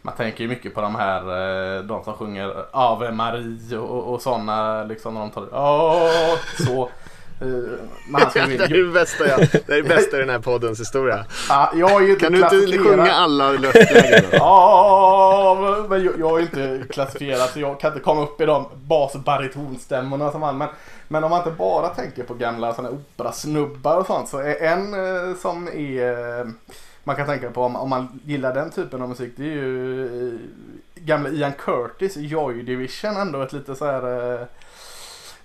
man tänker ju mycket på de här eh, de som sjunger Ave Maria och, och sådana liksom när de tar oh, så Det är det bästa, ja. Det är det bästa i den här poddens historia. Ah, jag är inte kan klassifiera... du inte sjunga alla löftlägen? Ja, men jag, jag är inte klassifierad, så jag kan inte komma upp i de basbaritonstämmorna som han. Men, men om man inte bara tänker på gamla såna operasnubbar och sånt, så är en som är man kan tänka på om, om man gillar den typen av musik, det är ju gamla Ian Curtis i Joy Division, ändå ett lite så här.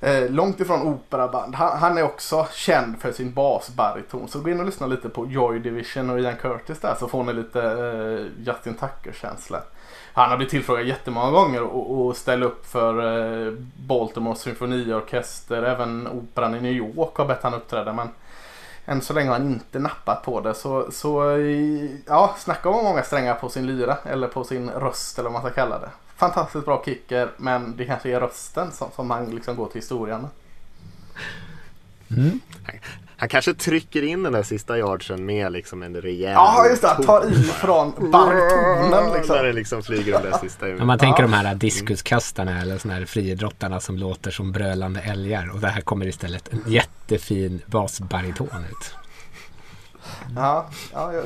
Eh, långt ifrån operaband. Han, han är också känd för sin basbariton. Så gå in och lyssna lite på Joy Division och Ian Curtis där, så får ni lite eh, Justin Tucker-känsla. Han har blivit tillfrågad jättemånga gånger och, och ställa upp för eh, Baltimore symfoniorkester. Även operan i New York har bett han uppträda, men än så länge har han inte nappat på det. Så, så ja, snacka om många strängar på sin lyra eller på sin röst eller vad man ska kalla det. Fantastiskt bra kicker, men det kanske är rösten som, som han liksom går till historien. Mm. Han, han kanske trycker in den där sista yardsen med liksom en rejäl... Ja, just det. Han tar ifrån baritonen liksom. När det liksom flyger den där sista... När man tänker de här diskuskastarna eller såna här friidrottarna som låter som brölande älgar, och det här kommer istället en jättefin basbariton ut. Ja, ja... Jag...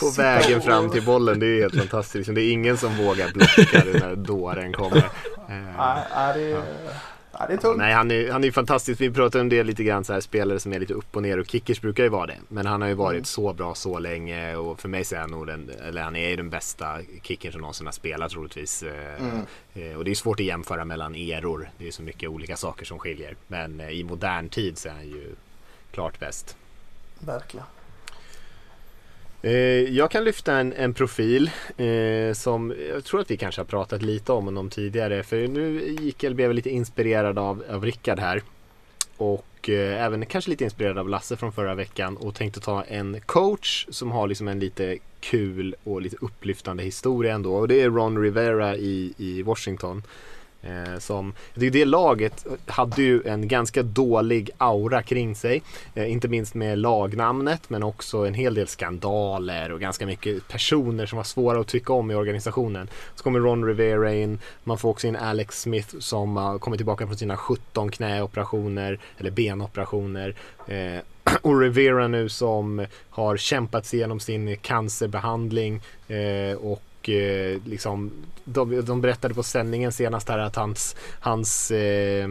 På vägen fram till bollen, det är helt fantastiskt. Det är ingen som vågar blocka när dåren kommer. Nej, han är han är fantastisk. Vi pratar om det lite grann så här, spelare som är lite upp och ner, och kickers brukar ju vara det. Men han har ju varit mm. så bra så länge, och för mig så är han nog den, eller han är ju den bästa kickern som någonsin har spelat troligtvis. Mm. Och det är svårt att jämföra mellan eror. Det är så mycket olika saker som skiljer. Men i modern tid så är han ju klart bäst. Verkligen. Jag kan lyfta en, en profil eh, som jag tror att vi kanske har pratat lite om honom tidigare, för nu gick jag blev lite inspirerad av, av Rickard här, och eh, även kanske lite inspirerad av Lasse från förra veckan, och tänkte ta en coach som har liksom en lite kul och lite upplyftande historia ändå, och det är Ron Rivera i, i Washington. Som, det laget hade ju en ganska dålig aura kring sig, inte minst med lagnamnet, men också en hel del skandaler och ganska mycket personer som var svåra att tycka om i organisationen. Så kommer Ron Rivera in, man får också in Alex Smith som kommer tillbaka från sina sjutton knäoperationer eller benoperationer, och Rivera nu som har kämpat sig igenom sin cancerbehandling, och liksom, de, de berättade på sändningen senast här att hans, hans eh,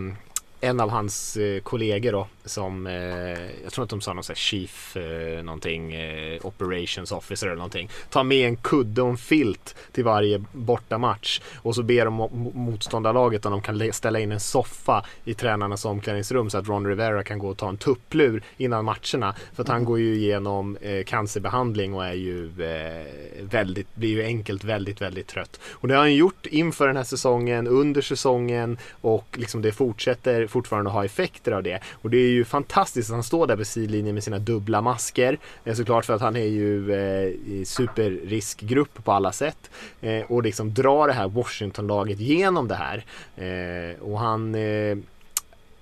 en av hans eh, kollegor då, som eh, jag tror att de sa någon så här chief eh, någonting, eh, operations officer eller någonting, tar med en kudde och en filt till varje bortamatch, och så ber de motståndarlaget om de kan ställa in en soffa i tränarnas omklädningsrum så att Ron Rivera kan gå och ta en tupplur innan matcherna, för att han går ju igenom eh, cancerbehandling och är ju eh, väldigt, blir ju enkelt väldigt, väldigt trött. Och det har han gjort inför den här säsongen, under säsongen, och liksom det fortsätter fortfarande att ha effekter av det, och det är ju fantastiskt att han står där på sidlinjen med sina dubbla masker, såklart, för att han är ju eh, i superriskgrupp på alla sätt, eh, och liksom drar det här Washington-laget genom det här, eh, och han eh,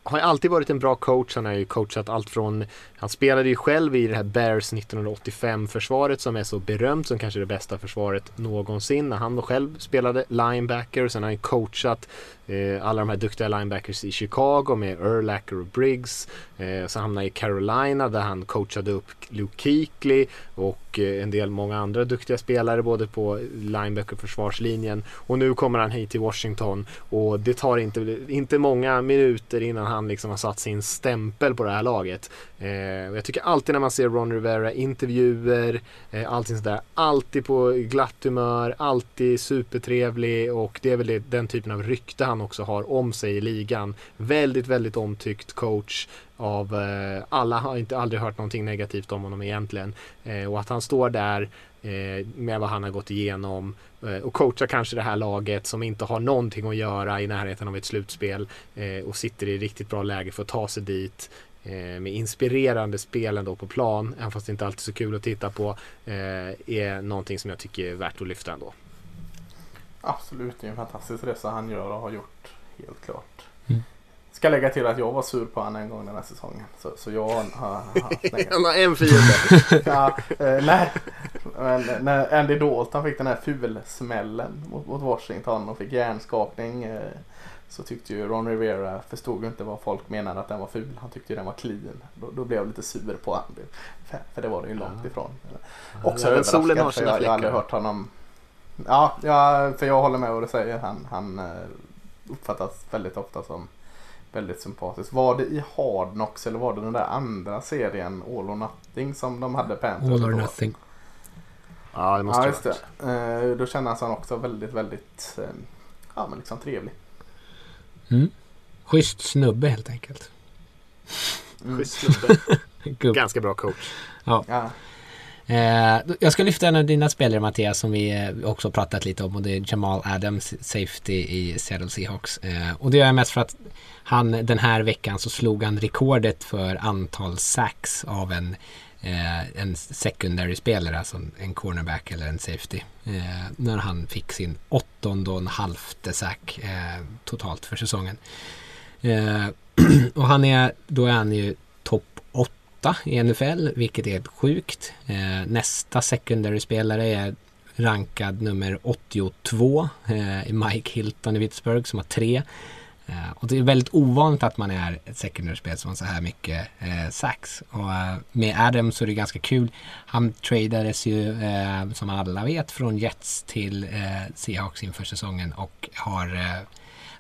har ju alltid varit en bra coach. Han har ju coachat allt från, han spelade ju själv i det här Bears nittonhundraåttiofem-försvaret som är så berömt som kanske det bästa försvaret någonsin, när han själv spelade linebacker. Sen har han coachat eh, alla de här duktiga linebackers i Chicago med Urlacher och Briggs, eh, så hamnade i Carolina där han coachade upp Luke Kuechly och eh, en del många andra duktiga spelare både på linebacker och försvarslinjen, och nu kommer han hit till Washington, och det tar inte, inte många minuter innan han liksom har satt sin stämpel på det här laget. Eh, och jag tycker alltid när man ser Ron Rivera intervjuer, eh, allting sådär, alltid på glatt humör, alltid supertrevlig, och det är väl det, den typen av rykte han också har om sig i ligan. Väldigt, väldigt omtyckt coach av eh, alla, har inte aldrig hört någonting negativt om honom egentligen, eh, och att han står där eh, med vad han har gått igenom eh, och coachar kanske det här laget som inte har någonting att göra i närheten av ett slutspel, eh, och sitter i riktigt bra läge för att ta sig dit, med inspirerande spelen då på plan, även fast det inte alltid är så kul att titta på, är någonting som jag tycker är värt att lyfta ändå. Absolut, det är en fantastisk resa han gör och har gjort, helt klart. Mm. Ska lägga till att jag var sur på honom en gång den här säsongen, så, så jag har, har haft en fiende. Ja, eh, nej, Men när Andy Dalton fick den här fulsmällen mot, mot Washington och fick hjärnskakning, eh, så tyckte ju Ron Rivera, förstod inte vad folk menade att den var ful. Han tyckte ju den var clean. Då, då blev jag lite sur på Andy. För, för det var det ju långt ja. ifrån. Också ja, solen har sina jag, jag har aldrig hört honom. Ja, jag, för jag håller med vad du säger. Han, han uppfattas väldigt ofta som väldigt sympatisk. Var det i Hard Knocks eller var det den där andra serien All or Nothing som de hade Panthers? All or då? Nothing. Ja, det måste ja, just det. Eh, då kändes han också väldigt, väldigt eh, ja, men liksom trevlig. Mm. Schysst snubbe helt enkelt. Mm. Schysst snubbe. Ganska bra coach. Ja. ja. Eh, jag ska lyfta en av dina spelare, Mattias, som vi också pratat lite om, och det är Jamal Adams, safety i Seattle Seahawks. Eh, och det gör jag mest för att han den här veckan så slog han rekordet för antal sacks av en Eh, en secondary spelare, alltså en cornerback eller en safety, eh, när han fick sin åttonde och en halvte sack eh, totalt för säsongen. Eh, och han är, då är han ju topp åtta i N F L, vilket är sjukt. Eh, nästa secondary spelare är rankad nummer åttiotvå eh, i Mike Hilton i Pittsburgh som har tre. Uh, och det är väldigt ovanligt att man är ett secondary-spel som har så här mycket uh, sacks. Och uh, med Adams så är det ganska kul. Han tradades ju, uh, som alla vet, från Jets till uh, Seahawks inför säsongen, och har, uh,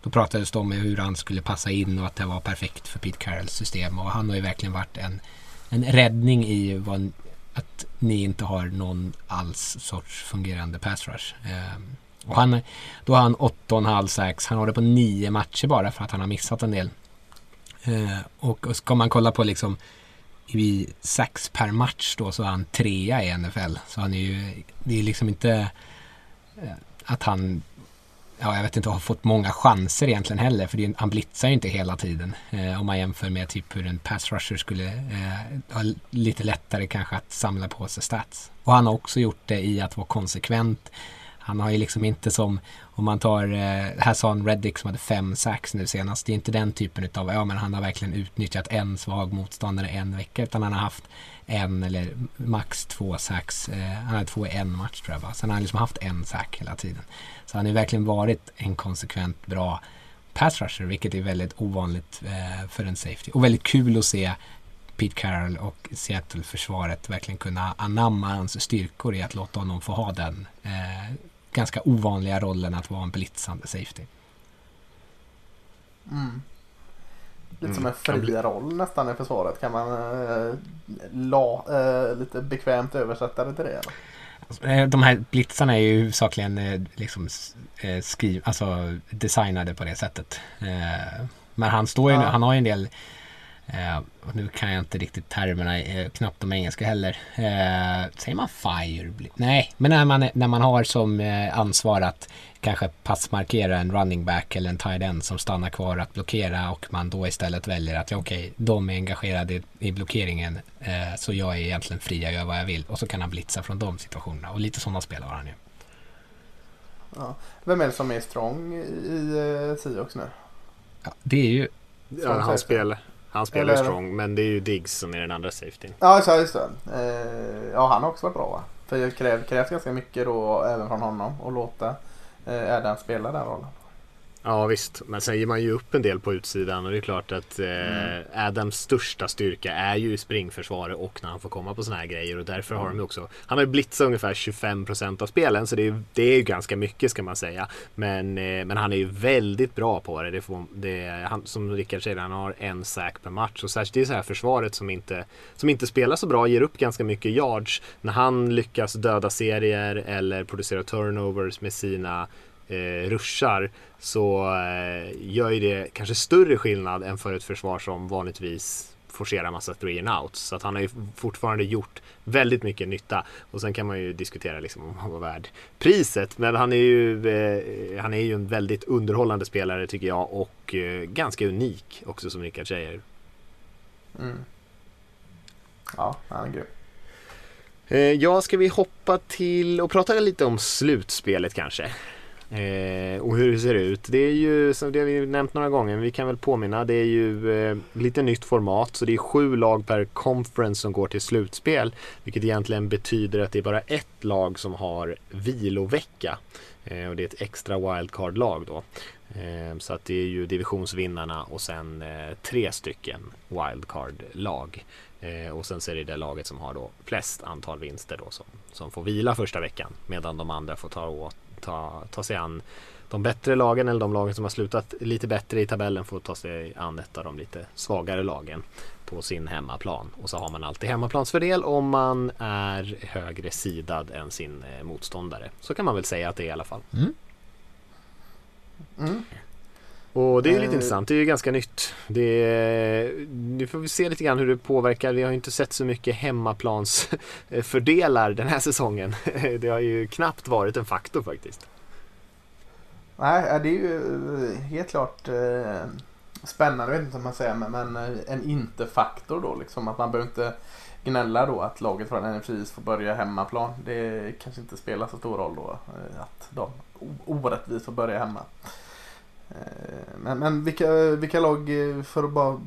då pratades det om hur han skulle passa in och att det var perfekt för Pete Carrolls system. Och han har ju verkligen varit en, en räddning i vad, att ni inte har någon alls sorts fungerande pass rush. Uh, Och han, då har han åtta komma fem sex. Han håller på nio matcher bara för att han har missat en del. Eh, och, och ska man kolla på liksom i sex per match då, så är han trea i N F L. Så han är ju, det är liksom inte eh, att han, ja, jag vet inte, har fått många chanser egentligen heller. För det är, han blitzar ju inte hela tiden. Eh, om man jämför med typ hur en pass rusher skulle eh, ha lite lättare kanske att samla på sig stats. Och han har också gjort det i att vara konsekvent. Han har ju liksom inte, som om man tar eh, Hassan Reddick som hade fem sacks nu senast, det är inte den typen utav, ja men han har verkligen utnyttjat en svag motståndare en vecka, utan han har haft en eller max två sacks, eh, han har två i en match tror jag bara, sen har han liksom haft en sack hela tiden. Så han har ju verkligen varit en konsekvent bra pass rusher, vilket är väldigt ovanligt eh, för en safety, och väldigt kul att se Pete Carroll och Seattle-försvaret verkligen kunna anamma hans styrkor i att låta honom få ha den eh, ganska ovanliga rollen att vara en blitzande safety. Mm. Lite som en fri roll nästan i försvaret. Kan man eh, la, eh, lite bekvämt översätta det till det? Eller? De här blitzarna är ju huvudsakligen eh, liksom, eh, skriv, alltså, designade på det sättet. Eh, men han står ju ja. nu, han har ju en del eh, och nu kan jag inte riktigt termerna, eh, knappt om engelska heller. Eh, säger man fire? Nej, men när man, när man har som eh, ansvar att kanske passmarkera en running back eller en tight end som stannar kvar att blockera, och man då istället väljer att ja, okej, okay, de är engagerade i, i blockeringen, eh, så jag är egentligen fri att göra vad jag vill, och så kan han blitza från de situationerna, och lite sådana spelar han ju. Ja. Vem är det som är strong i eh, Seahawks nu? Ja, det är ju ja, han spelar Han spelar eller... strong, men det är ju Diggs som är den andra safetyn. Ja, så just det. Eh, ja, han har också varit bra, va? För jag kräv, krävs ganska mycket då, även från honom, och låta eh, Adam spela den rollen. Ja, visst. Men sen ger man ju upp en del på utsidan, och det är klart att eh, mm. Adams största styrka är ju springförsvaret, och när han får komma på såna här grejer, och därför mm. har de ju också... Han har ju blitzat ungefär tjugofem procent av spelen, så det är, det är ju ganska mycket ska man säga. Men, eh, men han är ju väldigt bra på det. det, får, det han, som Rickard säger, han har en sack per match, och särskilt det är så här försvaret som inte, som inte spelar så bra, ger upp ganska mycket yards. När han lyckas döda serier eller producera turnovers med sina... Eh, ruschar, så eh, gör ju det kanske större skillnad än för ett försvar som vanligtvis forcerar massa three and outs. Så att han har ju fortfarande gjort väldigt mycket nytta, och sen kan man ju diskutera liksom om han var värd priset, men han är ju eh, han är ju en väldigt underhållande spelare tycker jag, och eh, ganska unik också som Rickard säger. Mm. Ja, han är grym. Eh, ja, ska vi hoppa till och prata lite om slutspelet kanske? Eh, och hur det ser ut. Det är ju, som det har vi nämnt några gånger, vi kan väl påminna, det är ju eh, lite nytt format, så det är sju lag per conference som går till slutspel, vilket egentligen betyder att det är bara ett lag som har vilovecka, eh, och det är ett extra wildcard-lag då. Eh, så att det är ju divisionsvinnarna och sen eh, tre stycken wildcard-lag. Och sen ser det det laget som har då flest antal vinster då som, som får vila första veckan, medan de andra får ta, åt, ta, ta sig an de bättre lagen, eller de lagen som har slutat lite bättre i tabellen får ta sig an ett av de lite svagare lagen på sin hemmaplan. Och så har man alltid hemmaplansfördel om man är högre sidad än sin motståndare. Så kan man väl säga att det är i alla fall. Mm. Mm. Och det är ju lite uh, intressant, det är ju ganska nytt. Det är, nu får vi se lite grann hur det påverkar. Vi har ju inte sett så mycket hemmaplansfördelar den här säsongen. Det har ju knappt varit en faktor faktiskt. Nej, det är ju helt klart eh, spännande, jag vet inte vad man säger, men en inte-faktor då liksom, att man behöver inte gnälla då att laget från N F C får börja hemmaplan. Det kanske inte spelar så stor roll då att de orättvist får börja hemma. Men, men vilka, vilka lag, för att bara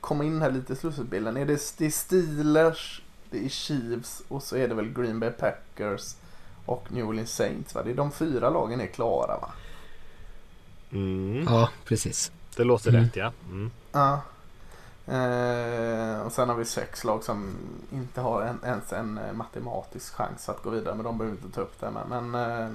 komma in här lite i slutbilden, är det, det är Steelers, det är Chiefs och så är det väl Green Bay Packers och New Orleans Saints, va? Det är de fyra lagen är klara, va? Mm. Ja, precis. Det låter mm. rätt, ja. Mm. Ja. Eh, och sen har vi sex lag som inte har en, ens en matematisk chans att gå vidare, men de behöver inte ta upp det. Men... men eh,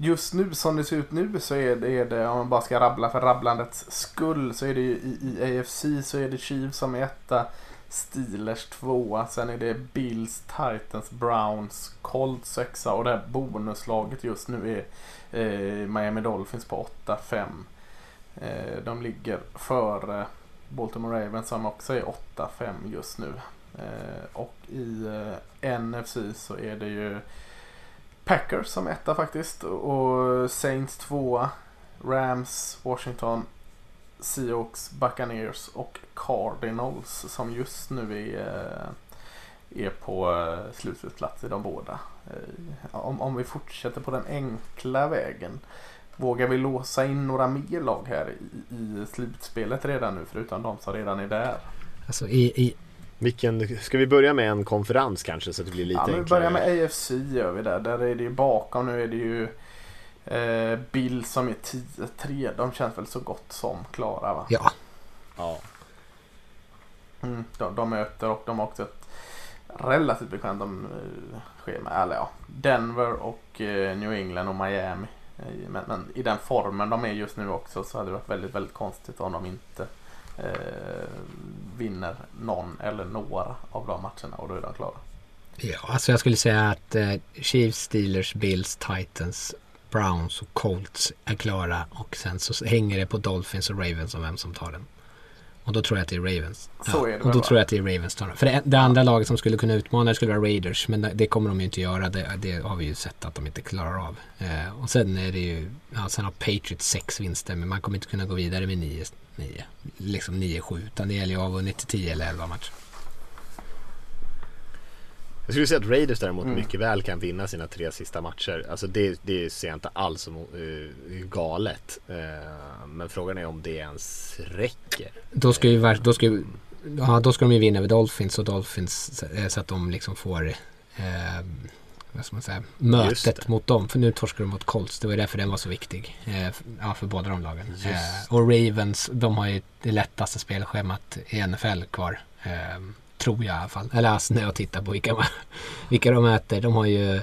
just nu som det ser ut nu så är det, är det, om man bara ska rabbla för rabblandets skull, så är det ju i, i A F C så är det Chiefs som är etta, Steelers tvåa, sen är det Bills, Titans, Browns, Colts sexa, och det här bonuslaget just nu är eh, Miami Dolphins på åtta fem. Eh, de ligger före Baltimore Ravens som också är åtta fem just nu. Eh, och i eh, N F C så är det ju Packers som etta faktiskt, och Saints tvåa, Rams, Washington, Seahawks, Buccaneers och Cardinals som just nu är, är på slutplats i de båda. Om, om vi fortsätter på den enkla vägen, vågar vi låsa in några mer lag här i, i slutspelet redan nu förutom de som redan är där? Alltså i... i... Vilken, ska vi börja med en konferens kanske så att det blir lite ja, enklare? Vi börjar med A F C gör vi där. Där är det ju bakom, nu är det ju eh, Bill som är tio tre. De känns väl så gott som klara, va? Ja. Ja. Mm, de, de möter, och de har också ett relativt bekvämt eh, schema. Eller ja, Denver och eh, New England och Miami. Men, men i den formen de är just nu också så hade det varit väldigt, väldigt konstigt om de inte... Eh, vinner någon eller några av de matcherna, och då är de klara. Ja, alltså jag skulle säga att eh, Chiefs, Steelers, Bills, Titans, Browns och Colts är klara, och sen så hänger det på Dolphins och Ravens om vem som tar den. Och då tror jag att det är Ravens. Så ja, är det, och då bara. tror jag att det är Ravens tar den. För det, det andra laget som skulle kunna utmana skulle vara Raiders, men det kommer de ju inte göra. Det, det har vi ju sett att de inte klarar av. Eh, och sen är det ju, ja, sen har Patriots sex vinster, men man kommer inte kunna gå vidare med nio. nio, liksom nio sju, utan det gäller ju att ha vunnit tio eller elva matcher. Jag skulle säga att Raiders däremot mm. mycket väl kan vinna sina tre sista matcher. Alltså det, det ser jag inte alls som uh, galet. Uh, men frågan är om det ens räcker. Då ska ju då ska ju, ja, då ska de ju vinna över Dolphins och Dolphins så att de liksom får uh, vad ska man säga, mötet mot dem, för nu torskar de mot Colts, det var därför den var så viktig eh, för, ja, för båda de lagen. Eh, och Ravens, de har ju det lättaste spelschemat i N F L kvar, eh, tror jag i alla fall, eller alltså när jag tittar på vilka, vilka de möter. De har ju,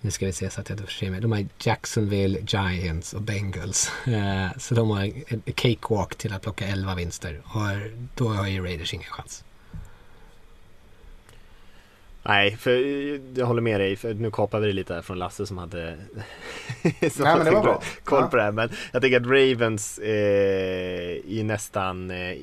nu ska vi se så att jag inte förser mig, de har Jacksonville, Giants och Bengals, eh, så de har en cakewalk till att plocka elva vinster, och då har ju Raiders ingen chans. Nej, för jag håller med dig, för nu kapar vi det lite här från Lasse som hade som Nej, men det var koll på det här, men jag tänker att Ravens eh, är nästan eh,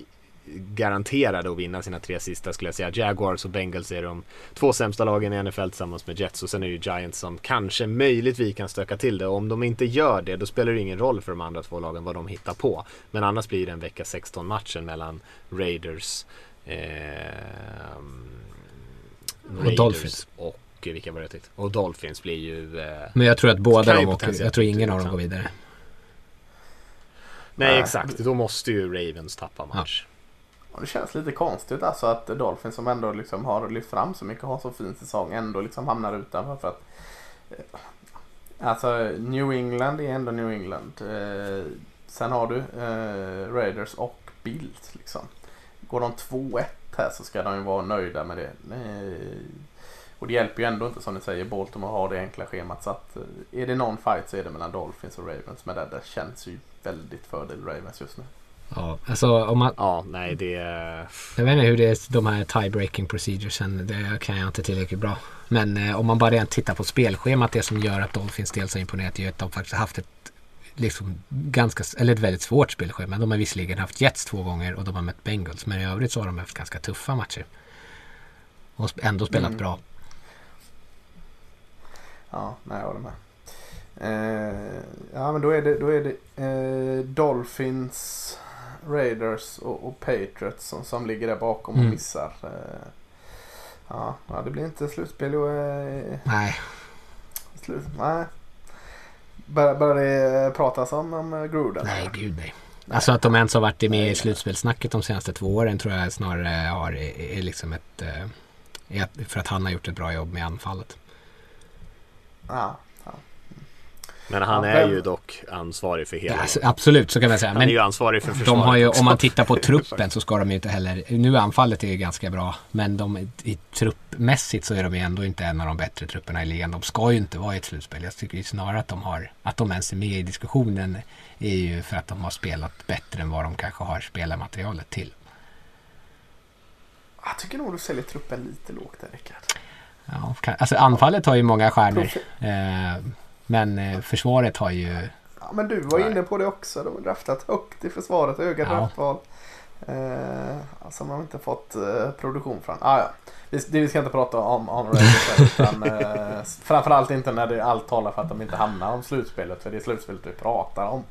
garanterade att vinna sina tre sista, skulle jag säga. Jaguars och Bengals är de två sämsta lagen i N F L tillsammans med Jets, och sen är det ju Giants som kanske möjligtvis kan stöka till det, och om de inte gör det, då spelar det ingen roll för de andra två lagen vad de hittar på, men annars blir det en vecka sexton-matchen mellan Raiders eh, Raiders och Dolphins och tycker vilka var rötigt. Och Dolphins blir ju... Eh, Men jag tror att båda de åker. Jag tror ingen av dem går vidare. Nej, äh. exakt. Då måste ju Ravens tappa match. Ja. Och det känns lite konstigt alltså att Dolphins, som ändå liksom har lyft fram så mycket och har så fin säsong, ändå liksom hamnar utanför. För att, alltså, New England är ändå New England. Eh, sen har du eh, Raiders och Bills liksom. Går de två ett här så ska de ju vara nöjda med det. Nej. Och det hjälper ju ändå inte, som ni säger, Baltimore har det enkla schemat. Så att är det någon fight så är det mellan Dolphins och Ravens. Men det, det känns ju väldigt fördel Ravens just nu. Ja, alltså om man... Ja, nej det... Jag vet inte hur det är, de här tie-breaking proceduresen, det kan jag inte tillräckligt bra. Men eh, om man bara rent tittar på spelschemat, det som gör att Dolphins dels har imponerat är att de faktiskt har haft ett liksom ganska, eller ett väldigt svårt spelschema. De har visserligen haft Jets två gånger och de har mött Bengals, men i övrigt så har de haft ganska tuffa matcher och ändå spelat mm. bra. Ja, nej, jag håller med. Eh, ja, men då är det, då är det eh, Dolphins, Raiders och, och Patriots som, som ligger där bakom och mm. missar. Eh, ja, det blir inte slutspel. Och, eh, nej. Slut, nej. Bara, bara det pratas om, om Gruden. Nej, gud nej. Alltså att de ens har varit med nej, i slutspelssnacket de senaste två åren tror jag snarare har är liksom ett, är för att han har gjort ett bra jobb med anfallet. Ja, ja. Men han ja, är vem? ju dock ansvarig för hela. Ja, alltså, absolut, så kan man säga. Men han är ju ansvarig för försvaret. De har ju, om man tittar på truppen så ska de ju inte heller, nu anfallet är ju ganska bra, men de, i truppmässigt så är de ju ändå inte en av de bättre trupperna i ligan. De ska ju inte vara i ett slutspel. Jag tycker ju snarare att de har, att de ens är med i diskussionen är ju för att de har spelat bättre än vad de kanske har spelarmaterialet till. Jag tycker nog du säljer truppen lite lågt där, Rickard. Ja, alltså anfallet har ju många stjärnor. Eh, Men eh, försvaret har ju... Ja, men du var inne på det också. De har draftat högt i försvaret. Höga ja. draftval. Eh, alltså man har inte fått eh, produktion från. Ah, ja. vi, det, vi ska inte prata om, om Raiders. Utan, eh, framförallt inte när det allt talar för att de inte hamnar om slutspelet. För det är slutspelet vi pratar om.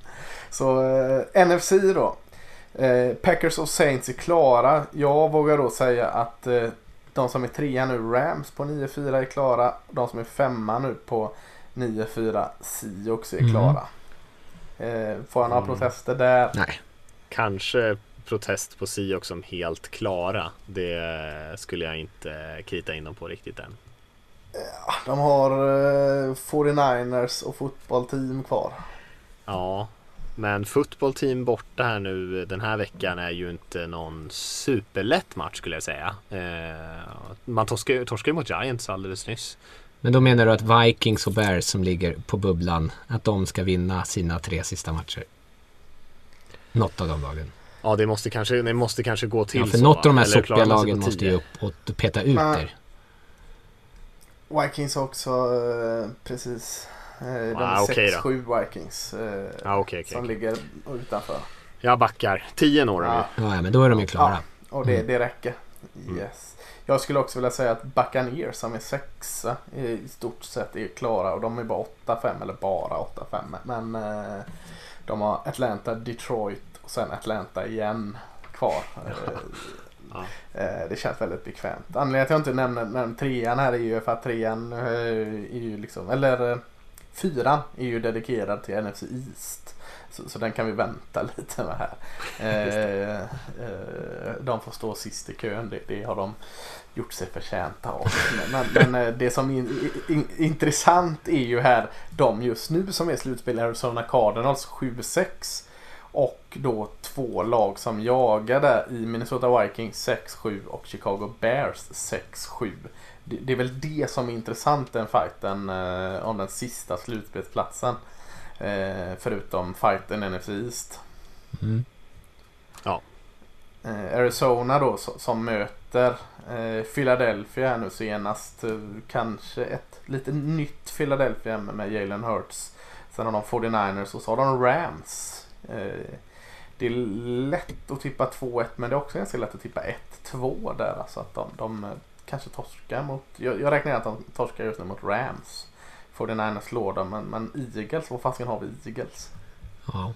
Så eh, N F C då. Eh, Packers och Saints är klara. Jag vågar då säga att eh, de som är trea nu, Rams på nio fyra är klara. De som är femma nu på nio fyra Seahawks är klara. Mm. Eh, får jag några mm. protester där? Nej. Kanske protest på Seahawks som helt klara. Det skulle jag inte krita in dem på riktigt än. Ja, de har eh, fyrtionio och fotbollsteam kvar. Ja, men fotbollsteam borta här nu den här veckan är ju inte någon superlätt match skulle jag säga. Eh, man torskar, torskar mot Giants alldeles nyss. Men då menar du att Vikings och Bears som ligger på bubblan, att de ska vinna sina tre sista matcher? Något av de lagen. Ja, det måste kanske, det måste kanske gå till ja, för så. Något va? Av de här sopiga lagen måste ju upp och peta ut men, er. Vikings också, precis. De ah, okay sex sju Vikings ah, okay, okay. som ligger utanför. Jag backar. tio år ah. Ja, men då är de ju klara. Ja, och det, det räcker. Mm. Yes. Jag skulle också vilja säga att Buccaneers som är sexa i stort sett är klara och de är bara åtta fem eller bara åtta fem. Men eh, de har Atlanta, Detroit och sen Atlanta igen kvar. Ja. Eh, det känns väldigt bekvämt. Anledningen att jag inte nämner, nämner trean här är ju för att trean eh, är ju liksom, eller eh, fyran är ju dedikerad till N F C East. Så, så den kan vi vänta lite med här. Eh, eh, de får stå sist i kön. Det, det har de gjort sig förtjänta av. Men, men det som är in, in, intressant är ju här de just nu som är slutspelare som Cardinals sju sex och då två lag som jagade i Minnesota Vikings sex sju och Chicago Bears sex sju. Det, det är väl det som är intressant den fighten eh, om den sista slutspelsplatsen. Eh, förutom fighten N F C East. Mm. Ja. Eh, Arizona då so- som möter eh, Philadelphia nu senast, eh, kanske ett lite nytt Philadelphia med, med Jalen Hurts. Sen har de fyrtionio och så har de Rams. Eh, det är lätt att tippa två ett men det är också ganska lätt att tippa ett två där, alltså att de, de kanske torskar mot, jag, jag räknar att de torskar just nu mot Rams. Får den ena slår dem, men, men Eagles, vad fan ska han ha vid Eagles? Ja.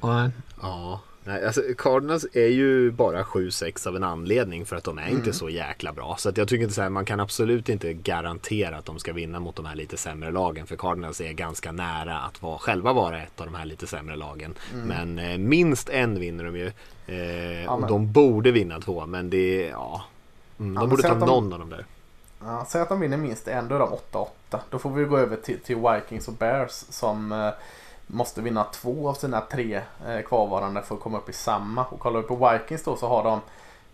Ja. Ja. Nej, alltså Cardinals är ju bara sju sex av en anledning, för att de är mm. inte så jäkla bra. Så att jag tycker inte så här, man kan absolut inte garantera att de ska vinna mot de här lite sämre lagen, för Cardinals är ganska nära att vara, själva vara ett av de här lite sämre lagen. Mm. Men eh, minst en vinner de ju. Eh, och de borde vinna två, men det ja, mm, ja, de borde ta de, någon av dem där. Ja, säg att de vinner minst en, då är de åtta åtta. Då får vi gå över till, till Vikings och Bears som... Eh, måste vinna två av sina tre kvarvarande för att komma upp i samma. Och kollar vi på Vikings då, så har de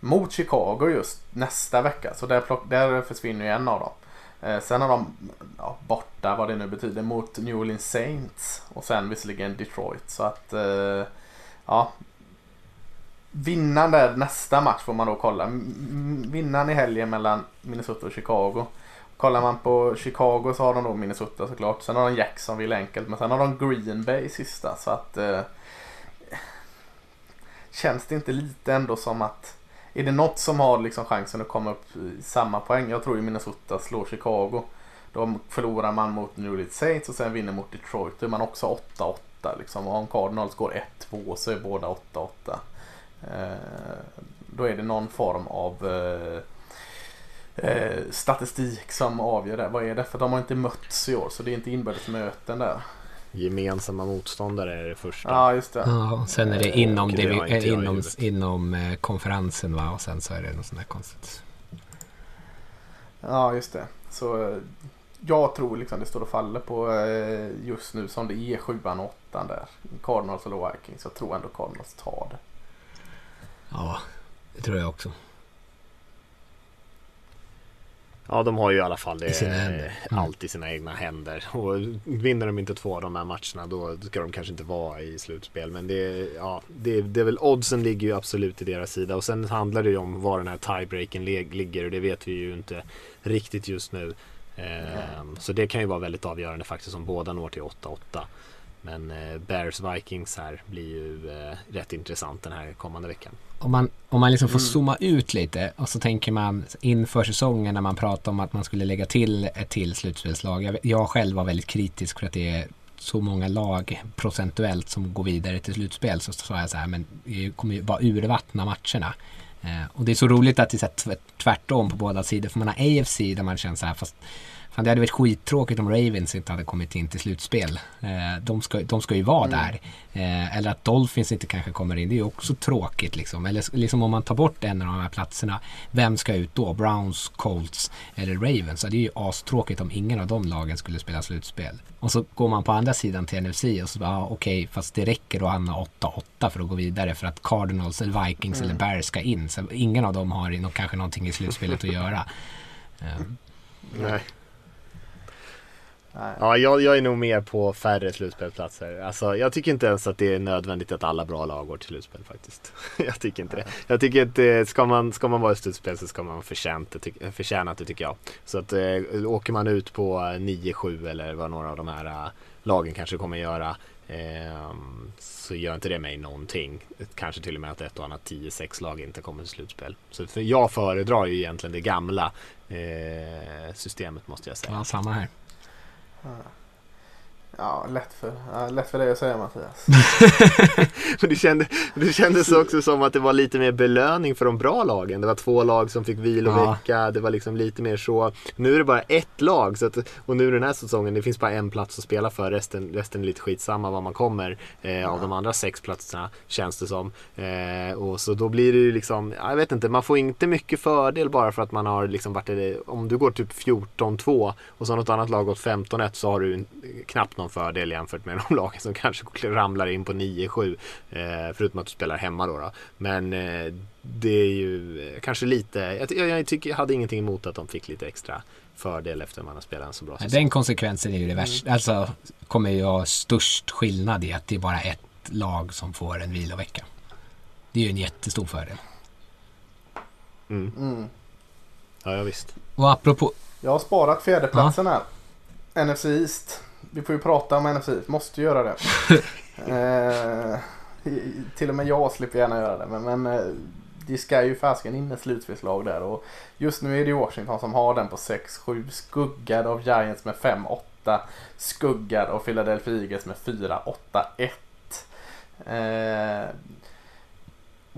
mot Chicago just nästa vecka. Så där, plock, där försvinner ju en av dem. Eh, sen har de ja, borta, vad det nu betyder, mot New Orleans Saints. Och sen visserligen Detroit. Så att eh, ja, vinnan där nästa match får man då kolla. M- vinnan i helgen mellan Minnesota och Chicago. Kollar man på Chicago så har de då Minnesota såklart. Sen har de Jacksonville enkelt. Men sen har de Green Bay sista. Så att... Eh, känns det inte lite ändå som att... Är det något som har liksom chansen att komma upp i samma poäng? Jag tror ju Minnesota slår Chicago. Då förlorar man mot New Orleans Saints och sen vinner mot Detroit. Då är man också åtta åtta. Liksom. Och om Cardinals går ett två så är båda åtta åtta. Eh, då är det någon form av... Eh, Eh, statistik som avgör det. Vad är det? För de har inte mötts i år, så det är inte inbördes möten där. Gemensamma motståndare är det första. Ja, just det. Ja, sen är det inom, det vi, är inom, inom konferensen, va? Och sen så är det något sånt där konstigt. Ja, just det. Så jag tror liksom det står och faller på just nu som det är sjuan och åttan där. Cardinals och Vikings. Jag tror ändå Cardinals tar det. Ja, det tror jag också. Ja, de har ju i alla fall det, I mm. allt i sina egna händer. Och vinner de inte två av de här matcherna, då ska de kanske inte vara i slutspel. Men det, ja, det, det är väl, oddsen ligger ju absolut i deras sida. Och sen handlar det ju om var den här tiebreaken ligger, och det vet vi ju inte riktigt just nu. Mm. Så det kan ju vara väldigt avgörande faktiskt om båda når till åtta åtta. Men Bears Vikings här blir ju rätt intressant den här kommande veckan. Om man, om man liksom får zooma ut lite, och så tänker man inför säsongen när man pratar om att man skulle lägga till ett till slutspelslag. Jag, jag själv var väldigt kritisk för att det är så många lag procentuellt som går vidare till slutspel. Så sa jag så här, men det kommer ju bara urvattna matcherna. Eh, och det är så roligt att det är så här tvärtom på båda sidor. För man har A F C där man känner så här, fast fan, det hade varit skittråkigt om Ravens inte hade kommit in till slutspel. Eh, de, ska, de ska ju vara mm. där. Eh, eller att Dolphins inte kanske kommer in. Det är ju också tråkigt. Liksom. Eller liksom om man tar bort en av de här platserna, vem ska ut då? Browns, Colts eller Ravens? Så det är ju astråkigt om ingen av de lagen skulle spela slutspel. Och så går man på andra sidan till N F C och så bara, ah, okej, okay, fast det räcker att hamna åtta åtta för att gå vidare, för att Cardinals eller Vikings mm. eller Bears ska in. Så ingen av dem har någon, kanske någonting i slutspelet att göra. Eh. Nej. Ja, jag, jag är nog mer på färre slutspelplatser. Alltså, jag tycker inte ens att det är nödvändigt att alla bra lag går till slutspel faktiskt. Jag tycker inte det. Jag tycker att eh, ska man, ska man vara i slutspel så ska man förtjäna det, tycker jag. Så att eh, åker man ut på nio sju eller vad några av de här eh, lagen kanske kommer göra, eh, så gör inte det mig någonting. Kanske till och med att ett och annat tio sex lag inte kommer till slutspel. Så för jag föredrar ju egentligen det gamla eh, systemet, måste jag säga. Ja, samma här. Ja, lätt för, ja, lätt för dig att säga, Mattias. Men det, kände, det kändes också som att det var lite mer belöning för de bra lagen. Det var två lag som fick vilovecka, ja. Det var liksom lite mer så. Nu är det bara ett lag, så att, och nu den här säsongen, det finns bara en plats att spela för. Resten, resten är lite skitsamma var man kommer eh, ja. Av de andra sex platserna, känns det som. eh, Och så då blir det ju liksom, jag vet inte, man får inte mycket fördel bara för att man har liksom varit, om du går typ fjorton två och så något annat lag gått femton ett, så har du en, knappt någon fördel jämfört med de lagen som kanske ramlar in på nio sju, eh, förutom att du spelar hemma då, då. Men eh, det är ju eh, kanske lite, jag, jag, tycker, jag hade ingenting emot att de fick lite extra fördel efter att man har spelat en så bra säsong. Den konsekvensen är ju det värsta, alltså kommer ju ha störst skillnad i att det är bara ett lag som får en vilovecka. Det är ju en jättestor fördel. Mm. Mm. Ja, ja, visst. Och apropå, jag har sparat fjärdeplatsen ja. här, N F C East. Vi får ju prata om N F C, måste göra det. eh, till och med jag slipper gärna göra det. Men, men det ska ju färsken in ett slutspelslag där. Och just nu är det Washington som har den på sex sju, skuggad av Giants med fem åtta, skuggad av Philadelphia Eagles med fyra åtta ett. Eh,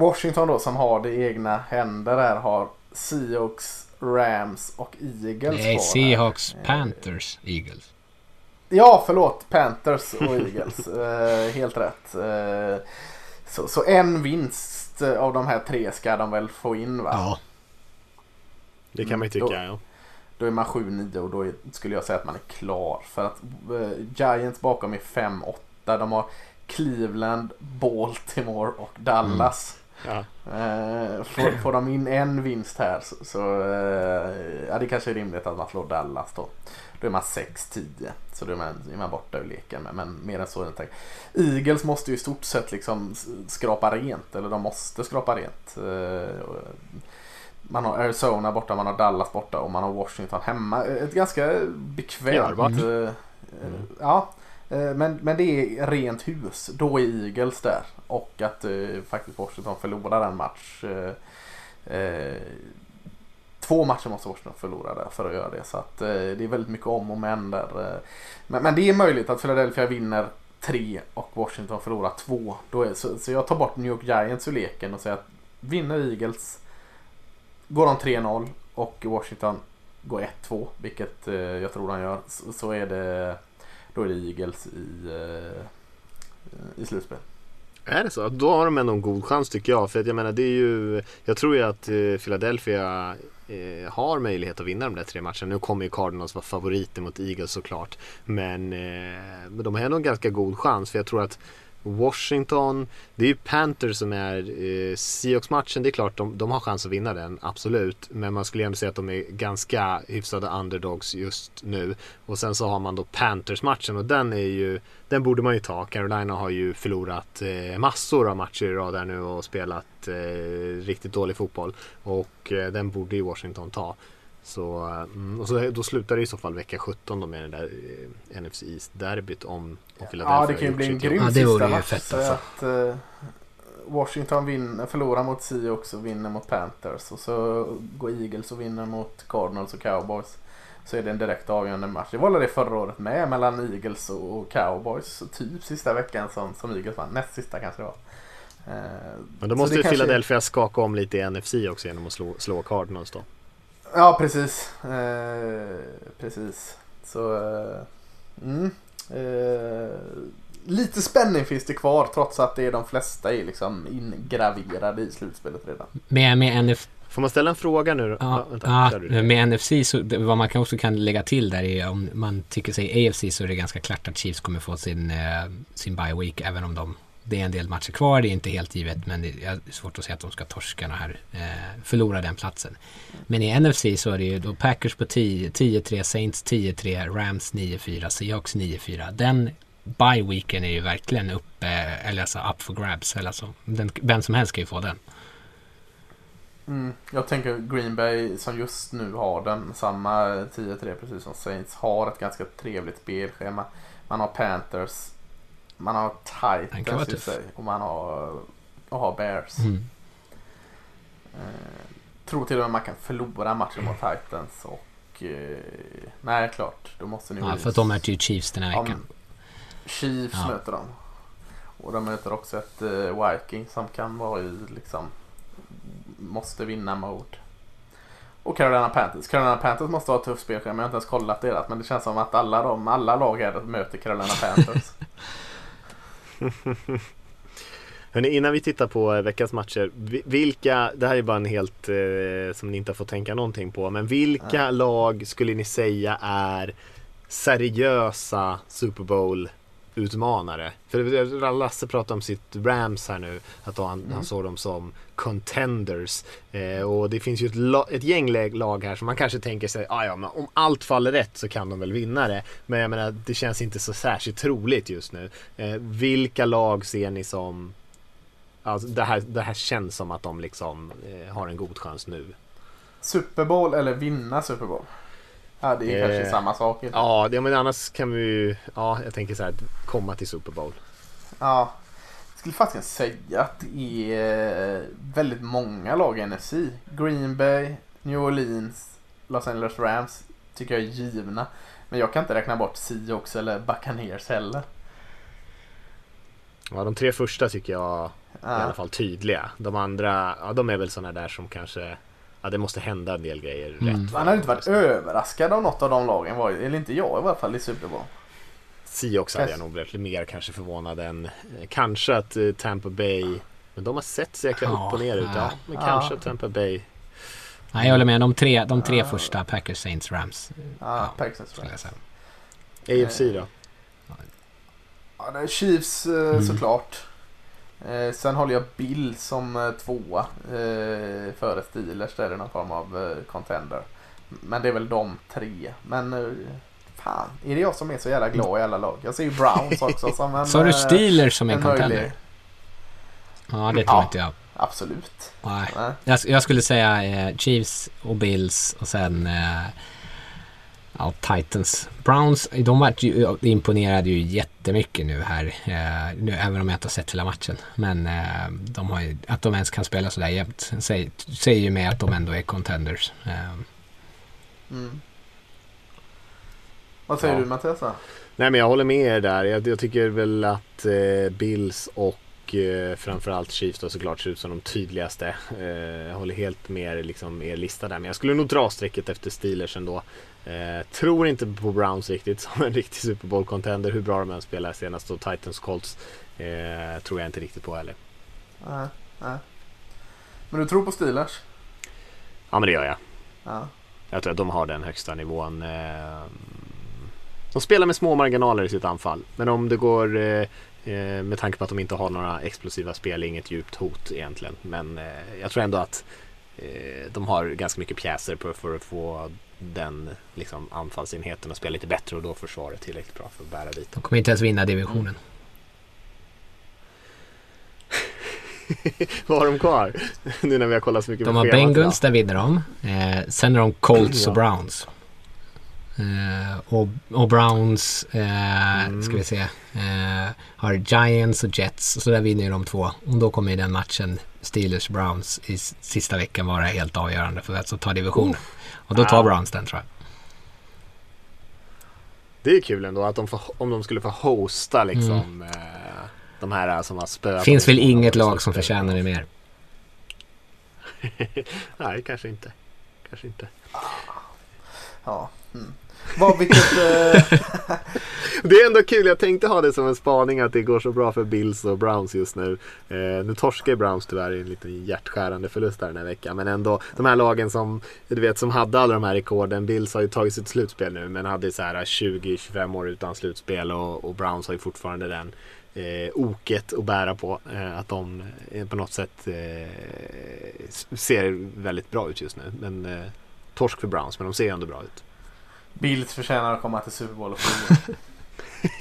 Washington då, som har det i egna händer där, har Seahawks, Rams och Eagles. Nej, Seahawks, Panthers, Eagles. Ja, förlåt. Panthers och Eagles. eh, helt rätt. Eh, så, så en vinst av de här tre ska de väl få in, va? Ja. Det kan man ju tycka, då, ja. Då är man sju nio och då är, skulle jag säga att man är klar. För att eh, Giants bakom är fem åtta. De har Cleveland, Baltimore och Dallas. Mm. Ja. Eh, får, får de in en vinst här så, så eh, ja, det kanske är rimligt att man slår Dallas då. Då är man sex tio. Så då är man, är man borta ur leken. Men, men mer än så är det inte. Eagles måste ju i stort sett liksom skrapa rent. Eller de måste skrapa rent. Man har Arizona borta, man har Dallas borta och man har Washington hemma. Ett ganska bekvämt... Mm. Äh, ja, men, men det är rent hus. Då är Eagles där. Och att äh, faktiskt Washington förlorar en match... Äh, äh, Två matcher måste Washington förlora där för att göra det. Så att, eh, det är väldigt mycket om och men där. Eh. Men, men det är möjligt att Philadelphia vinner tre och Washington förlorar två. Då är, så, så jag tar bort New York Giants ur leken och säger att vinner Eagles går de tre noll och Washington går ett två. Vilket eh, jag tror de gör. Så, så är det, då är det Eagles i, eh, i slutspel. Är det så? Då har de ändå en god chans tycker jag. För att jag menar, det är ju... Jag tror ju att eh, Philadelphia... har möjlighet att vinna de där tre matcherna. Nu kommer ju Cardinals vara favoriter mot Eagles såklart, men eh, de har nog en ganska god chans, för jag tror att Washington, det är ju Panthers som är eh, Seahawks-matchen, det är klart de, de har chans att vinna den, absolut, men man skulle ändå säga att de är ganska hyfsade underdogs just nu, och sen så har man då Panthers-matchen och den är ju, den borde man ju ta. Carolina har ju förlorat eh, massor av matcher i rad där nu och spelat eh, riktigt dålig fotboll och eh, den borde ju Washington ta. Så, och så, då slutar det i så fall vecka sjutton då med den där eh, N F C East derbyt om, om Philadelphia. Ja, det kan ju bli en grym ja, sista match fett, så alltså. Att eh, Washington vinner, förlorar mot Seahawks och vinner mot Panthers och så går Eagles och vinner mot Cardinals och Cowboys, så är det en direkt avgörande match. Det var det förra året med mellan Eagles och, och Cowboys, typ sista veckan som, som Eagles vann, näst sista kanske det var. eh, Men då måste ju Philadelphia kanske... skaka om lite i N F C också genom att slå, slå Cardinals då. Ja, precis. Eh, precis. Så eh, mm, eh, lite spänning finns det kvar trots att det är de flesta är liksom ingraverade i slutspelet redan. Med med N F C får man ställa en fråga nu? Ja, ja, vänta, ja, med N F C så vad man kan också kan lägga till där är om man tycker sig A F C så är det ganska klart att Chiefs kommer få sin eh, sin bye week, även om de det är en del matcher kvar, det är inte helt givet, men det är svårt att säga att de ska torska här, eh, förlora den platsen. Men i N F C så är det ju då Packers på tio tre, Saints tio tre, Rams nio fyra, Seahawks nio fyra. Den bye weeken är ju verkligen upp, eh, eller alltså up for grabs, eller alltså, den, vem som helst kan ju få den. Mm, jag tänker Green Bay som just nu har den, samma tio tre precis som Saints, har ett ganska trevligt spelschema. Man har Panthers, man har Titans i sig och man har, och har Bears. Mm. Eh, tror till och med man kan förlora matchen mot Titans och eh, nej, klart. Då måste ni ja, för att de möter ju Chiefs den här ja, veckan. Chiefs ja. möter dem. Och de möter också ett eh, Viking som kan vara i liksom måste vinna mode. Och Carolina Panthers. Carolina Panthers måste ha ett tufft spelschema. Jag har inte ens kollat deras, men det känns som att alla de alla lag här möter Carolina Panthers. Hörrni, innan vi tittar på veckans matcher, vilka, det här är bara en helt eh, som ni inte har fått tänka någonting på, men vilka mm. lag skulle ni säga är seriösa Super Bowl-utmanare? För Lasse pratar om sitt Rams här nu, att han, mm. han såg dem som contenders, eh, och det finns ju ett, la- ett gäng lag här som man kanske tänker sig, ah, ja, men om allt faller rätt så kan de väl vinna det, men jag menar, det känns inte så särskilt troligt just nu. Eh, vilka lag ser ni som alltså, det, här, det här känns som att de liksom eh, har en god chans nu? Super Bowl eller vinna Super Bowl? Ja, det är eh, kanske samma sak. Inte? Ja, det, men annars kan vi ju, ja, jag tänker så här, komma till Super Bowl. Ja, jag skulle faktiskt säga att det är väldigt många lag i N F C. Green Bay, New Orleans, Los Angeles Rams tycker jag är givna. Men jag kan inte räkna bort Seahawks eller Buccaneers heller. Ja, de tre första tycker jag ja. I alla fall tydliga. De andra, ja, de är väl såna där som kanske, ja, det måste hända en del grejer mm. rätt. Man har inte varit överraskad av något av de lagen, var, eller inte jag i alla fall, i Superbowl. Seahawks hade jag nog blivit mer kanske förvånad än kanske att Tampa Bay, men de har sett sig ja, upp och ner ut, ja, men ja. kanske Tampa Bay. Nej, jag håller med, de tre, de tre ja. första, Packers, Saints, Rams. Ja, ja, Packers, Rams. A F C då? Ja, det är Chiefs mm. såklart. Sen håller jag Bill som tvåa före Steelers, där är någon form av contender. Men det är väl de tre. Men fan, är det jag som är så jävla glad i alla lag? Jag ser ju Browns också som en... Så har du Steelers som en, en contender? Möjlig... Ja, det tror ja. inte jag. Absolut. Nej. Nej. Jag, jag skulle säga eh, Chiefs och Bills och sen eh, ja, Titans. Browns, de var ju, imponerade ju jättemycket nu här. Eh, nu, även om jag inte har sett hela matchen. Men eh, de har ju, att de ens kan spela sådär jämt säger, säger ju med att de ändå är contenders. Eh. Mm. Vad säger ja. du, Mattias? Nej, men jag håller med er där. Jag, jag tycker väl att eh, Bills och framförallt Chiefs då såklart ser ut som de tydligaste. Jag håller helt med liksom er lista där, men jag skulle nog dra strecket efter Steelers ändå. Eh, tror inte på Browns riktigt som en riktig Super Bowl contender, hur bra de än spelar senast, och Titans Colts eh, tror jag inte riktigt på heller. Nej, nej. Men du tror på Steelers? Ja, men det gör jag. Ja. Jag tror att de har den högsta nivån. Eh, de spelar med små marginaler i sitt anfall, men om det går eh, med tanke på att de inte har några explosiva spel, inget djupt hot egentligen, men eh, jag tror ändå att eh, de har ganska mycket pjäser på, för att få den liksom, anfallsenheten att spela lite bättre, och då försvaret tillräckligt bra för att bära dit. De kommer inte ens vinna divisionen. Mm. Vad har de kvar? Nu när vi har kollat så mycket. De har Bengals, där vinner de. Eh, sen har de Colts ja. och Browns. Uh, och, och Browns uh, mm. ska vi se uh, har Giants och Jets, och så där vinner ju de två, och då kommer ju den matchen Steelers-Browns i sista veckan vara helt avgörande för att ta divisionen. Oh. Och då tar ah. Browns den, tror jag. Det är kul ändå att de får, om de skulle få hosta liksom mm. uh, de här som har spöat. Finns väl inget lag som förtjänar det mer. Nej, kanske inte. Kanske inte. Ja. Mm. Vad, vilket, eh... det är ändå kul, jag tänkte ha det som en spaning att det går så bra för Bills och Browns just nu. eh, Nu torskar Browns tyvärr i en liten hjärtskärande förlust där den här veckan. Men ändå, de här lagen som du vet som hade alla de här rekorden, Bills har ju tagit sitt slutspel nu, men hade så här tjugo till tjugofem år utan slutspel, och, och Browns har ju fortfarande den eh, oket att bära på, eh, att de på något sätt eh, ser väldigt bra ut just nu. Men eh, torsk för Browns, men de ser ju ändå bra ut. Bills förtjänar att komma till Super Bowl och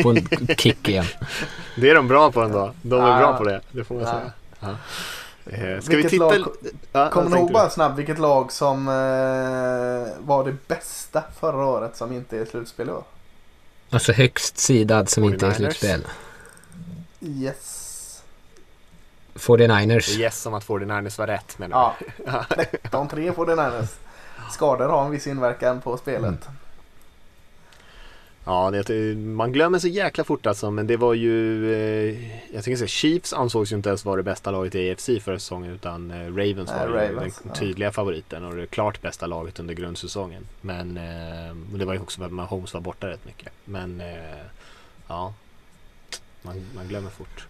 få en kick igen. Det är de bra på ändå. De är ah, bra på det, det får man ah. säga. Ah. Eh, ska vilket vi titta... Lag... Ah, kommer nog bara snabbt vilket lag som eh, var det bästa förra året som inte är slutspel då? Alltså högst sidad som forty-niners. Inte är slutspel. Yes. forty-niners. Yes, som att forty-niners var rätt. Men ja, de tre forty-niners. Skador har en viss inverkan på spelet. Mm. Ja, det, man glömmer så jäkla fort alltså, men det var ju eh, jag tänker säga, Chiefs ansågs ju inte ens vara det bästa laget i A F C förra säsongen, utan eh, Ravens var äh, ju Ravens, den tydliga ja. favoriten och det klart bästa laget under grundsäsongen. Men eh, det var ju också att Mahomes var borta rätt mycket. Men eh, ja, man, man glömmer fort.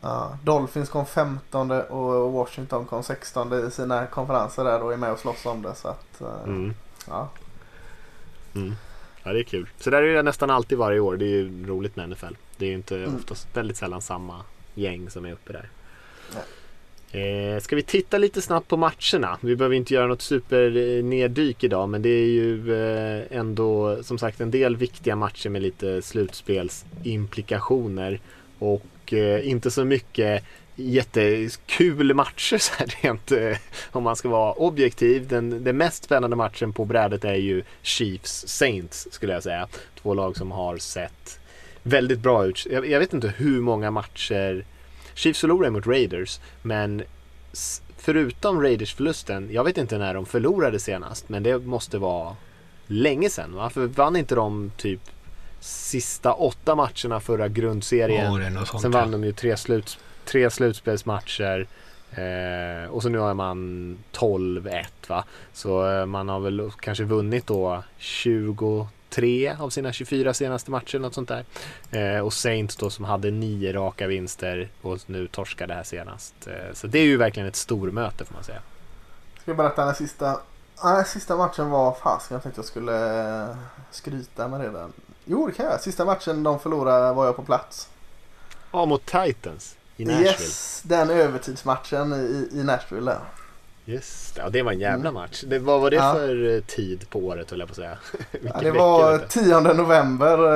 Ja, Dolphins kom femton och Washington kom sexton i sina konferenser där och är med och slåss om det, så att eh, mm. ja. Mm. Ja, det är kul. Så där är det nästan alltid varje år. Det är ju roligt med N F L. Det är ju inte mm. oftast väldigt sällan samma gäng som är uppe där. Eh, ska vi titta lite snabbt på matcherna? Vi behöver inte göra något superneddyk idag, men det är ju eh, ändå som sagt en del viktiga matcher med lite slutspelsimplikationer och eh, inte så mycket jättekul matcher så här rent, eh, om man ska vara objektiv. Den, den mest spännande matchen på brädet är ju Chiefs Saints, skulle jag säga. Två lag som har sett väldigt bra ut. Jag, jag vet inte hur många matcher Chiefs förlorade mot Raiders, men förutom Raiders förlusten, jag vet inte när de förlorade senast, men det måste vara länge sedan. Varför vann inte de typ sista åtta matcherna förra grundserien. Oh, sånt, sen vann ja. de ju tre, sluts, tre slutspelsmatcher. Eh, och så nu har man tolv ett va. Så eh, man har väl kanske vunnit då tjugotre av sina tjugofyra senaste matcher, något sånt där. Eh, och Saints då, som hade nio raka vinster och nu torskar det här senast. Eh, så det är ju verkligen ett stormöte, får man säga. Ska jag berätta den sista, ah, sista matchen var fast. Jag tänkte jag skulle skryta med det där. Jo, det kan jag. Sista matchen de förlorade var jag på plats. Ja, mot Titans i Nashville. Yes, den övertidsmatchen i, i Nashville där. Yes, ja, det var en jävla mm. match. Det, vad var det ja. för tid på året, höll jag på att säga? Ja, det var tionde november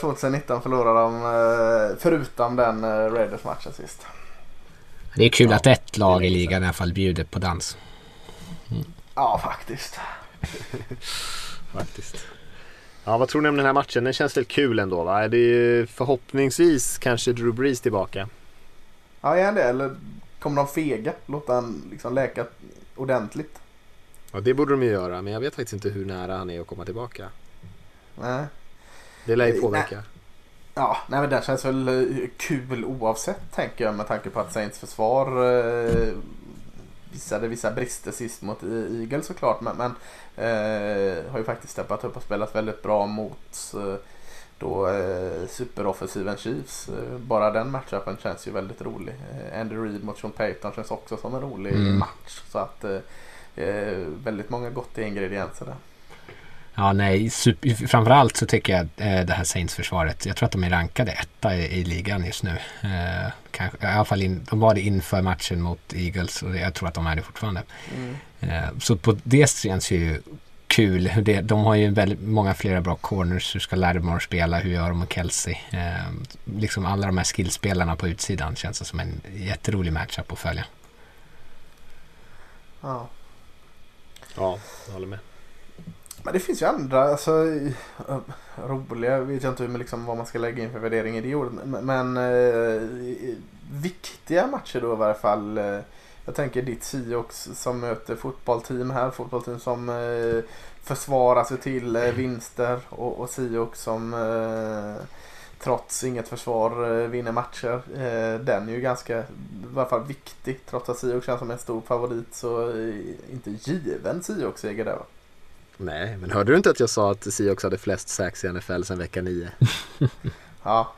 tjugonitton förlorade de, förutom den Raiders-matchen sist. Det är kul ja, att ett lag i ligan i alla fall bjuder på dans. Mm. Ja, faktiskt. faktiskt. Ja, vad tror ni om den här matchen? Den känns lite kul ändå, va? Det är ju förhoppningsvis kanske Drew Brees tillbaka. Ja, är det? Eller kommer de fega? Låta han liksom läka ordentligt? Ja, det borde de ju göra. Men jag vet faktiskt inte hur nära han är att komma tillbaka. Nej. Det lär ju påverka. Nej. Ja, nej, men den känns väl kul oavsett, tänker jag. Med tanke på att Saints försvar... Eh, visade vissa brister sist mot Eagles såklart, men, men eh, har ju faktiskt steppat upp och spelat väldigt bra mot eh, då eh, superoffensiven Chiefs. Bara den matchupen känns ju väldigt rolig. Eh, Andy Reid mot Sean Payton känns också som en rolig mm. match, så att eh, väldigt många goda ingredienser där. Ja, nej, super, framförallt så tycker jag eh, det här Saints-försvaret, jag tror att de är rankade etta i, i ligan just nu. Eh, kanske, i alla fall in, de var det inför matchen mot Eagles, och jag tror att de är det fortfarande. Mm. Eh, så på det känns ju kul. Det, de har ju väldigt många flera bra corners. Hur ska Lattimore spela? Hur gör de och Kelsey? Eh, liksom alla de här skillspelarna på utsidan känns det som en jätterolig matchup att följa. Ja. Ja, jag håller med. Men det finns ju andra, alltså, roliga, jag vet inte hur, liksom, vad man ska lägga in för värdering i det ordet, men, men eh, viktiga matcher då i varje fall. Eh, jag tänker ditt Seahawks som möter fotbollsteam här, fotbollsteam som eh, försvarar sig till eh, vinster, och, och Seahawks som eh, trots inget försvar eh, vinner matcher. Eh, den är ju ganska, i varje fall viktig, trots att Seahawks känns som en stor favorit, så eh, inte given Seahawks äger det, va? Nej, men hörde du inte att jag sa att Seahawks hade flest sacks i N F L sedan vecka nio? Ja.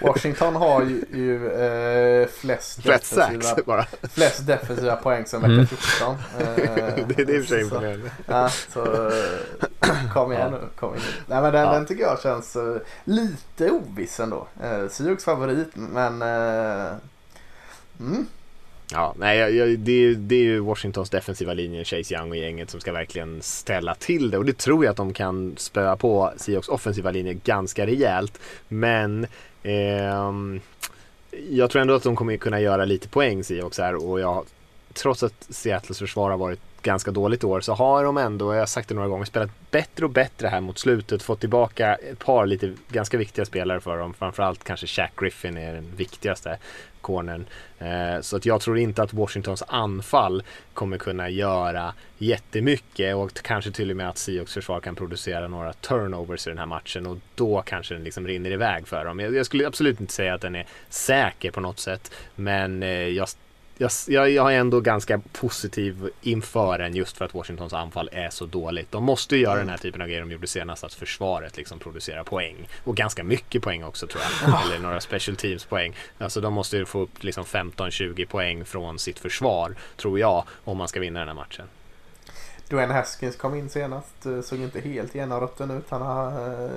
Washington har ju, ju eh, flest, flest sacks bara. Flest defensiva poäng sedan vecka mm. fjorton. Eh, det, det är för sig imponerande. Ja, så kom igen nu. Kom igen. Nej, men den, ja. den tycker jag känns uh, lite oviss ändå. Uh, Seahawks favorit, men... Uh, mm. Ja, nej, jag, det, är, det är ju Washingtons defensiva linje, Chase Young och gänget, som ska verkligen ställa till det. Och det tror jag att de kan spöa på Seahawks offensiva linje ganska rejält. Men eh, jag tror ändå att de kommer kunna göra lite poäng, Seahawks här. Och jag, trots att Seattles försvar har varit ganska dåligt år, så har de ändå, jag har sagt det några gånger, spelat bättre och bättre här mot slutet. Fått tillbaka ett par lite ganska viktiga spelare för dem. Framförallt kanske Shaq Griffin är den viktigaste cornern. Så att jag tror inte att Washingtons anfall kommer kunna göra jättemycket, och kanske till och med att Seahawks försvar kan producera några turnovers i den här matchen, och då kanske den liksom rinner iväg för dem. Jag skulle absolut inte säga att den är säker på något sätt, men jag Jag, jag, jag är ändå ganska positiv inför den, just för att Washingtons anfall är så dåligt. De måste ju göra den här typen av grejer de gjorde senast, att försvaret liksom producerar poäng, och ganska mycket poäng också, tror jag. Eller några special teams poäng. Alltså de måste ju få upp liksom femton tjugo poäng från sitt försvar, tror jag, om man ska vinna den här matchen. Dwayne Haskins kom in senast, såg inte helt genomrutten ut. Han har eh,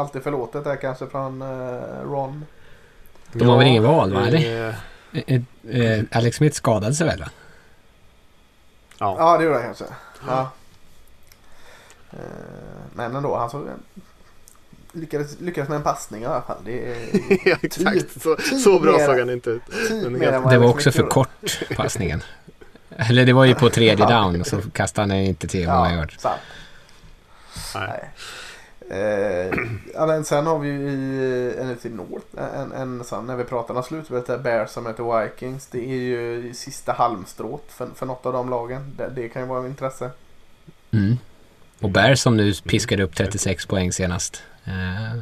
alltid förlåtet där kanske från eh, Ron. De har väl ingen val, va? Eller? Eh, eh, Alex Smith skadade sig väl, va? Ja, ja det gjorde han kanske. Ja. Eh, men ändå, han såg, lyckades, lyckades med en passning i alla fall. Det är, ja, exakt. Så, så bra såg han inte ut. Men det var, det var också för kort, passningen. Eller det var ju på tredje down, och så kastade han inte till vad han gjort. Nej. Eh, ja, men sen har vi ju i N F C North en, en, sen, när vi pratar om slutet, det är Bears som heter Vikings. Det är ju sista halmstrået för, för något av de lagen. Det, det kan ju vara av intresse. Mm. Och Bears som nu piskade upp trettiosex poäng senast. Eh,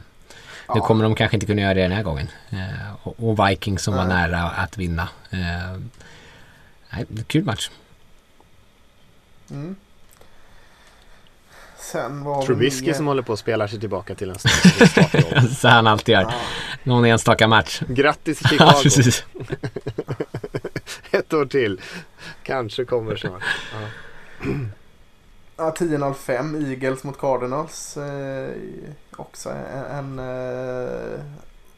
nu kommer de kanske inte kunna göra det den här gången. Eh, och, och Vikings som var nära att vinna. Eh, nej, kul match. Mm. Sen var Trubisky med... som håller på att spela sig tillbaka till en startjobb. Så han alltid gör. Någon enstaka match. Grattis Chicago. Precis. Ett år till. Kanske kommer snart. Ja. tio noll fem Eagles mot Cardinals. Eh, också en, en eh,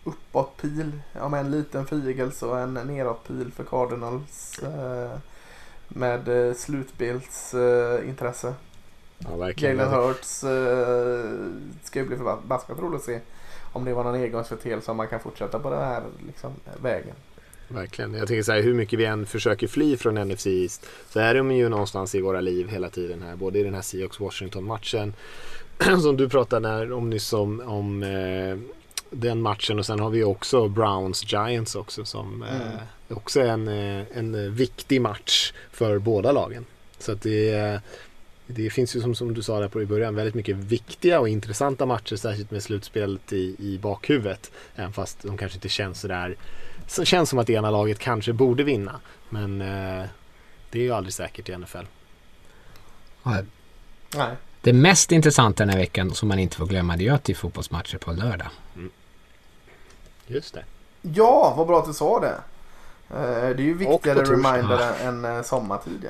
uppåtpil. Ja, men en liten för Eagles och en neråtpil för Cardinals. Eh, med eh, slutbilds eh, intresse. Ja, Jalen Hurts eh, ska ju bli förbaskat roligt att se om det var någon engångsföreteelse som man kan fortsätta på den här liksom, vägen. Verkligen. Jag tänker så här, hur mycket vi än försöker fly från N F C East så är de ju någonstans i våra liv hela tiden här. Både i den här Seahawks Washington-matchen som du pratade om nyss om, om eh, den matchen, och sen har vi också Browns Giants också som mm. eh, också är en, en viktig match för båda lagen. Så att det är eh, det finns ju som, som du sa där på i början väldigt mycket viktiga och intressanta matcher, särskilt med slutspelet i, i bakhuvudet, även fast de kanske inte känns så där, så känns som att ena laget kanske borde vinna, men eh, det är ju aldrig säkert i N F L. Nej. Det mest intressanta den här veckan som man inte får glömma, det är att det är fotbollsmatcher på lördag. Mm. Just det. Ja, vad bra att du sa det. Det är ju viktigare reminder än sommartid.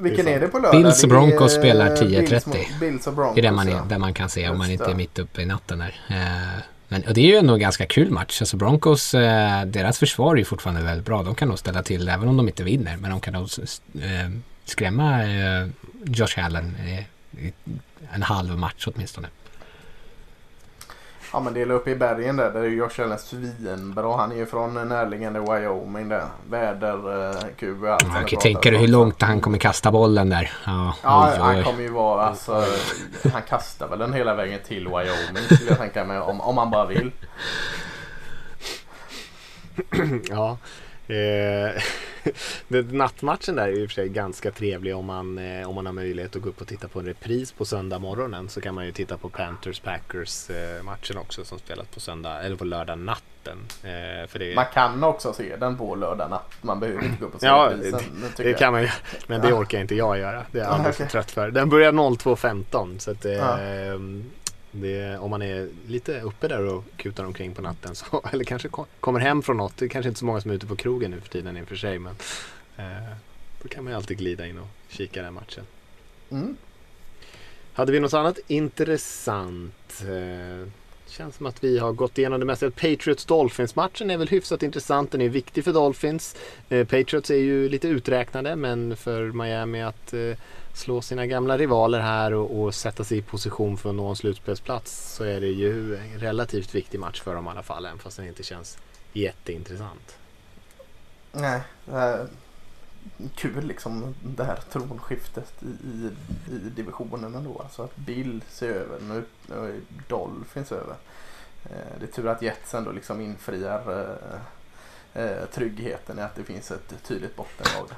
Vilken är det på lördag? Bills och Broncos spelar tio trettio. Det är där man, är, där man kan se om man inte är mitt uppe i natten där. Men, och det är ju ändå en ganska kul match. Alltså Broncos, deras försvar är ju fortfarande väldigt bra. De kan nog ställa till även om de inte vinner. Men de kan nog skrämma Josh Allen en halv match åtminstone. Ja, men det är uppe i bergen där, där är Josh Allen svinbra. Han är ju från närliggande Wyoming där. Väderkuba. Uh, ja, jag tänker du hur långt han kommer kasta bollen där? Ja, ja oj, han oj. kommer ju vara, alltså, han kastar väl den hela vägen till Wyoming skulle jag tänka mig, om, om han bara vill. Ja. Eh, den nattmatchen där är i och för sig ganska trevlig om man, eh, om man har möjlighet att gå upp och titta på en repris på söndag morgonen, så kan man ju titta på Panthers Packers eh, matchen också som spelas på söndag eller på lördag natten. Eh, för det... Man kan också se den på lördag natt. Man behöver inte gå upp och se ja, reprisen. Det, det kan man ju, men det orkar inte jag göra. Det är jag alldeles för trött för. Den börjar noll två femton så att eh, ja. Det, om man är lite uppe där och kutar omkring på natten så, eller kanske kom, kommer hem från något, det är kanske inte så många som är ute på krogen nu för tiden i och för sig, men eh, då kan man ju alltid glida in och kika den matchen. Mm. Hade vi något annat intressant? Eh, känns som att vi har gått igenom det mesta. Patriots-Dolphins-matchen är väl hyfsat intressant, den är viktig för Dolphins. eh, Patriots är ju lite uträknade, men för Miami att eh, slå sina gamla rivaler här och, och sätta sig i position för att nå en slutspelsplats, så är det ju en relativt viktig match för dem i alla fall, även fast den inte känns jätteintressant. Nej, eh, kul liksom det här tronskiftet i, i, i divisionen ändå, alltså att Bills är över nu och Dolphins över. Eh, det är tur att Jets ändå liksom infriar eh, eh, tryggheten i att det finns ett tydligt bottenlag.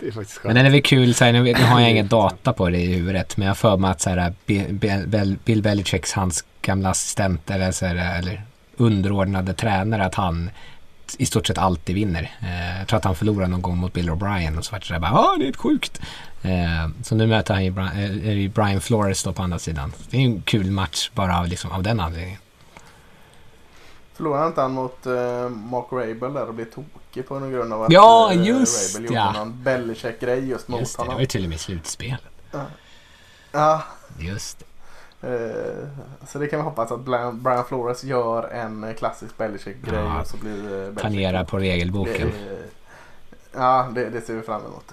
Det är men den är väl kul så här, nu, nu har jag ingen data på det i huvudet, men jag för mig att så här, Bill, Bill, Bill Belichicks, hans gamla assistent eller, så här, eller underordnade tränare, att han i stort sett alltid vinner. eh, jag tror att han förlorade någon gång mot Bill O'Brien och så var det så här, bara, ah, det är sjukt. eh, så nu möter han ju Brian, Brian Flores då på andra sidan. Det är en kul match bara av, liksom, av den anledningen. Förlorade inte han mot uh, Mark Rabel där och blev tokig på någon grund av att ja, just, Rabel gjorde ja. någon Belichick-grej just mot just det, honom. Det var ju till och med slutspelet. Ja, ja. Just det. Uh, så det kan vi hoppas att Brian Flores gör en klassisk Belichick-grej ja. och så blir Belichick panerar på regelboken. Det, ja, det, det ser vi fram emot.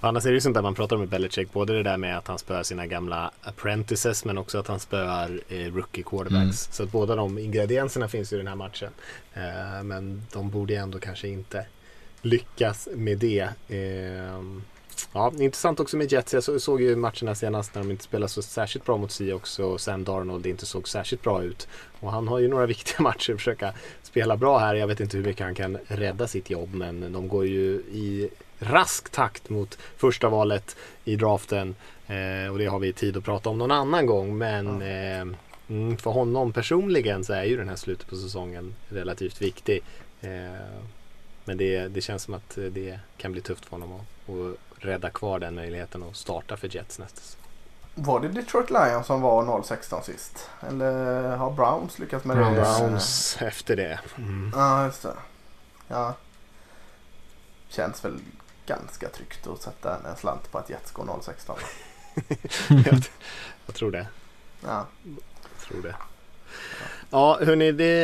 Annars är det ju sånt där man pratar om i Belichick, både det där med att han spöar sina gamla apprentices, men också att han spöar eh, rookie quarterbacks. Mm. Så att båda de ingredienserna finns ju i den här matchen. Eh, men de borde ändå kanske inte lyckas med det. Eh, ja, intressant också med Jets. Jag så, såg ju matcherna senast när de inte spelade så särskilt bra mot Seahawks, och Sam Darnold inte såg särskilt bra ut. Och han har ju några viktiga matcher att försöka spela bra här. Jag vet inte hur mycket han kan rädda sitt jobb, men de går ju i rask takt mot första valet i draften. Eh, och det har vi tid att prata om någon annan gång. Men mm. eh, för honom personligen så är ju den här slutet på säsongen relativt viktig. Eh, men det, det känns som att det kan bli tufft för honom att, att rädda kvar den möjligheten och starta för Jets nästa säsong. Var det Detroit Lions som var noll sexton sist? Eller har Browns lyckats med Browns det? Browns efter det. Mm. Ja, just det. Ja. Känns väl ganska tryggt att sätta en slant på att Jets går noll sexton. jag, jag tror det. Ja. Jag tror det. Ja, hörni, det,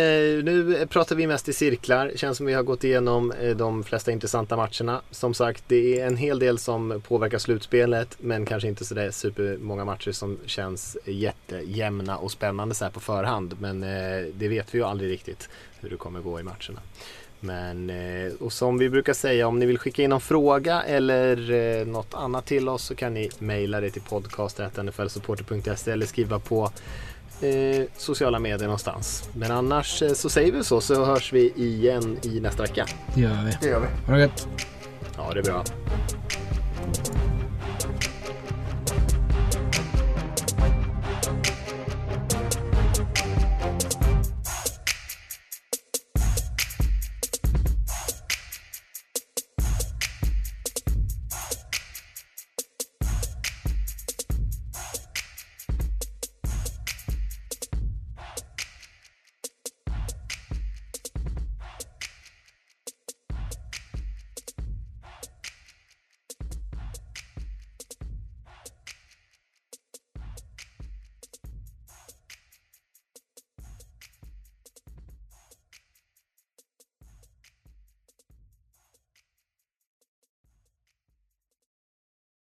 nu pratar vi mest i cirklar. Känns som vi har gått igenom de flesta intressanta matcherna. Som sagt, det är en hel del som påverkar slutspelet, men kanske inte så där supermånga matcher som känns jättejämna och spännande så här på förhand. Men eh, det vet vi ju aldrig riktigt hur det kommer gå i matcherna. Men, eh, och som vi brukar säga, om ni vill skicka in någon fråga eller eh, något annat till oss, så kan ni mejla det till podcast at n f l supporter dot s e eller skriva på Eh, sociala medier någonstans. Men annars eh, så säger vi så, så hörs vi igen i nästa vecka. Det gör vi. Det gör vi. Ha det gött. Ja, det är bra.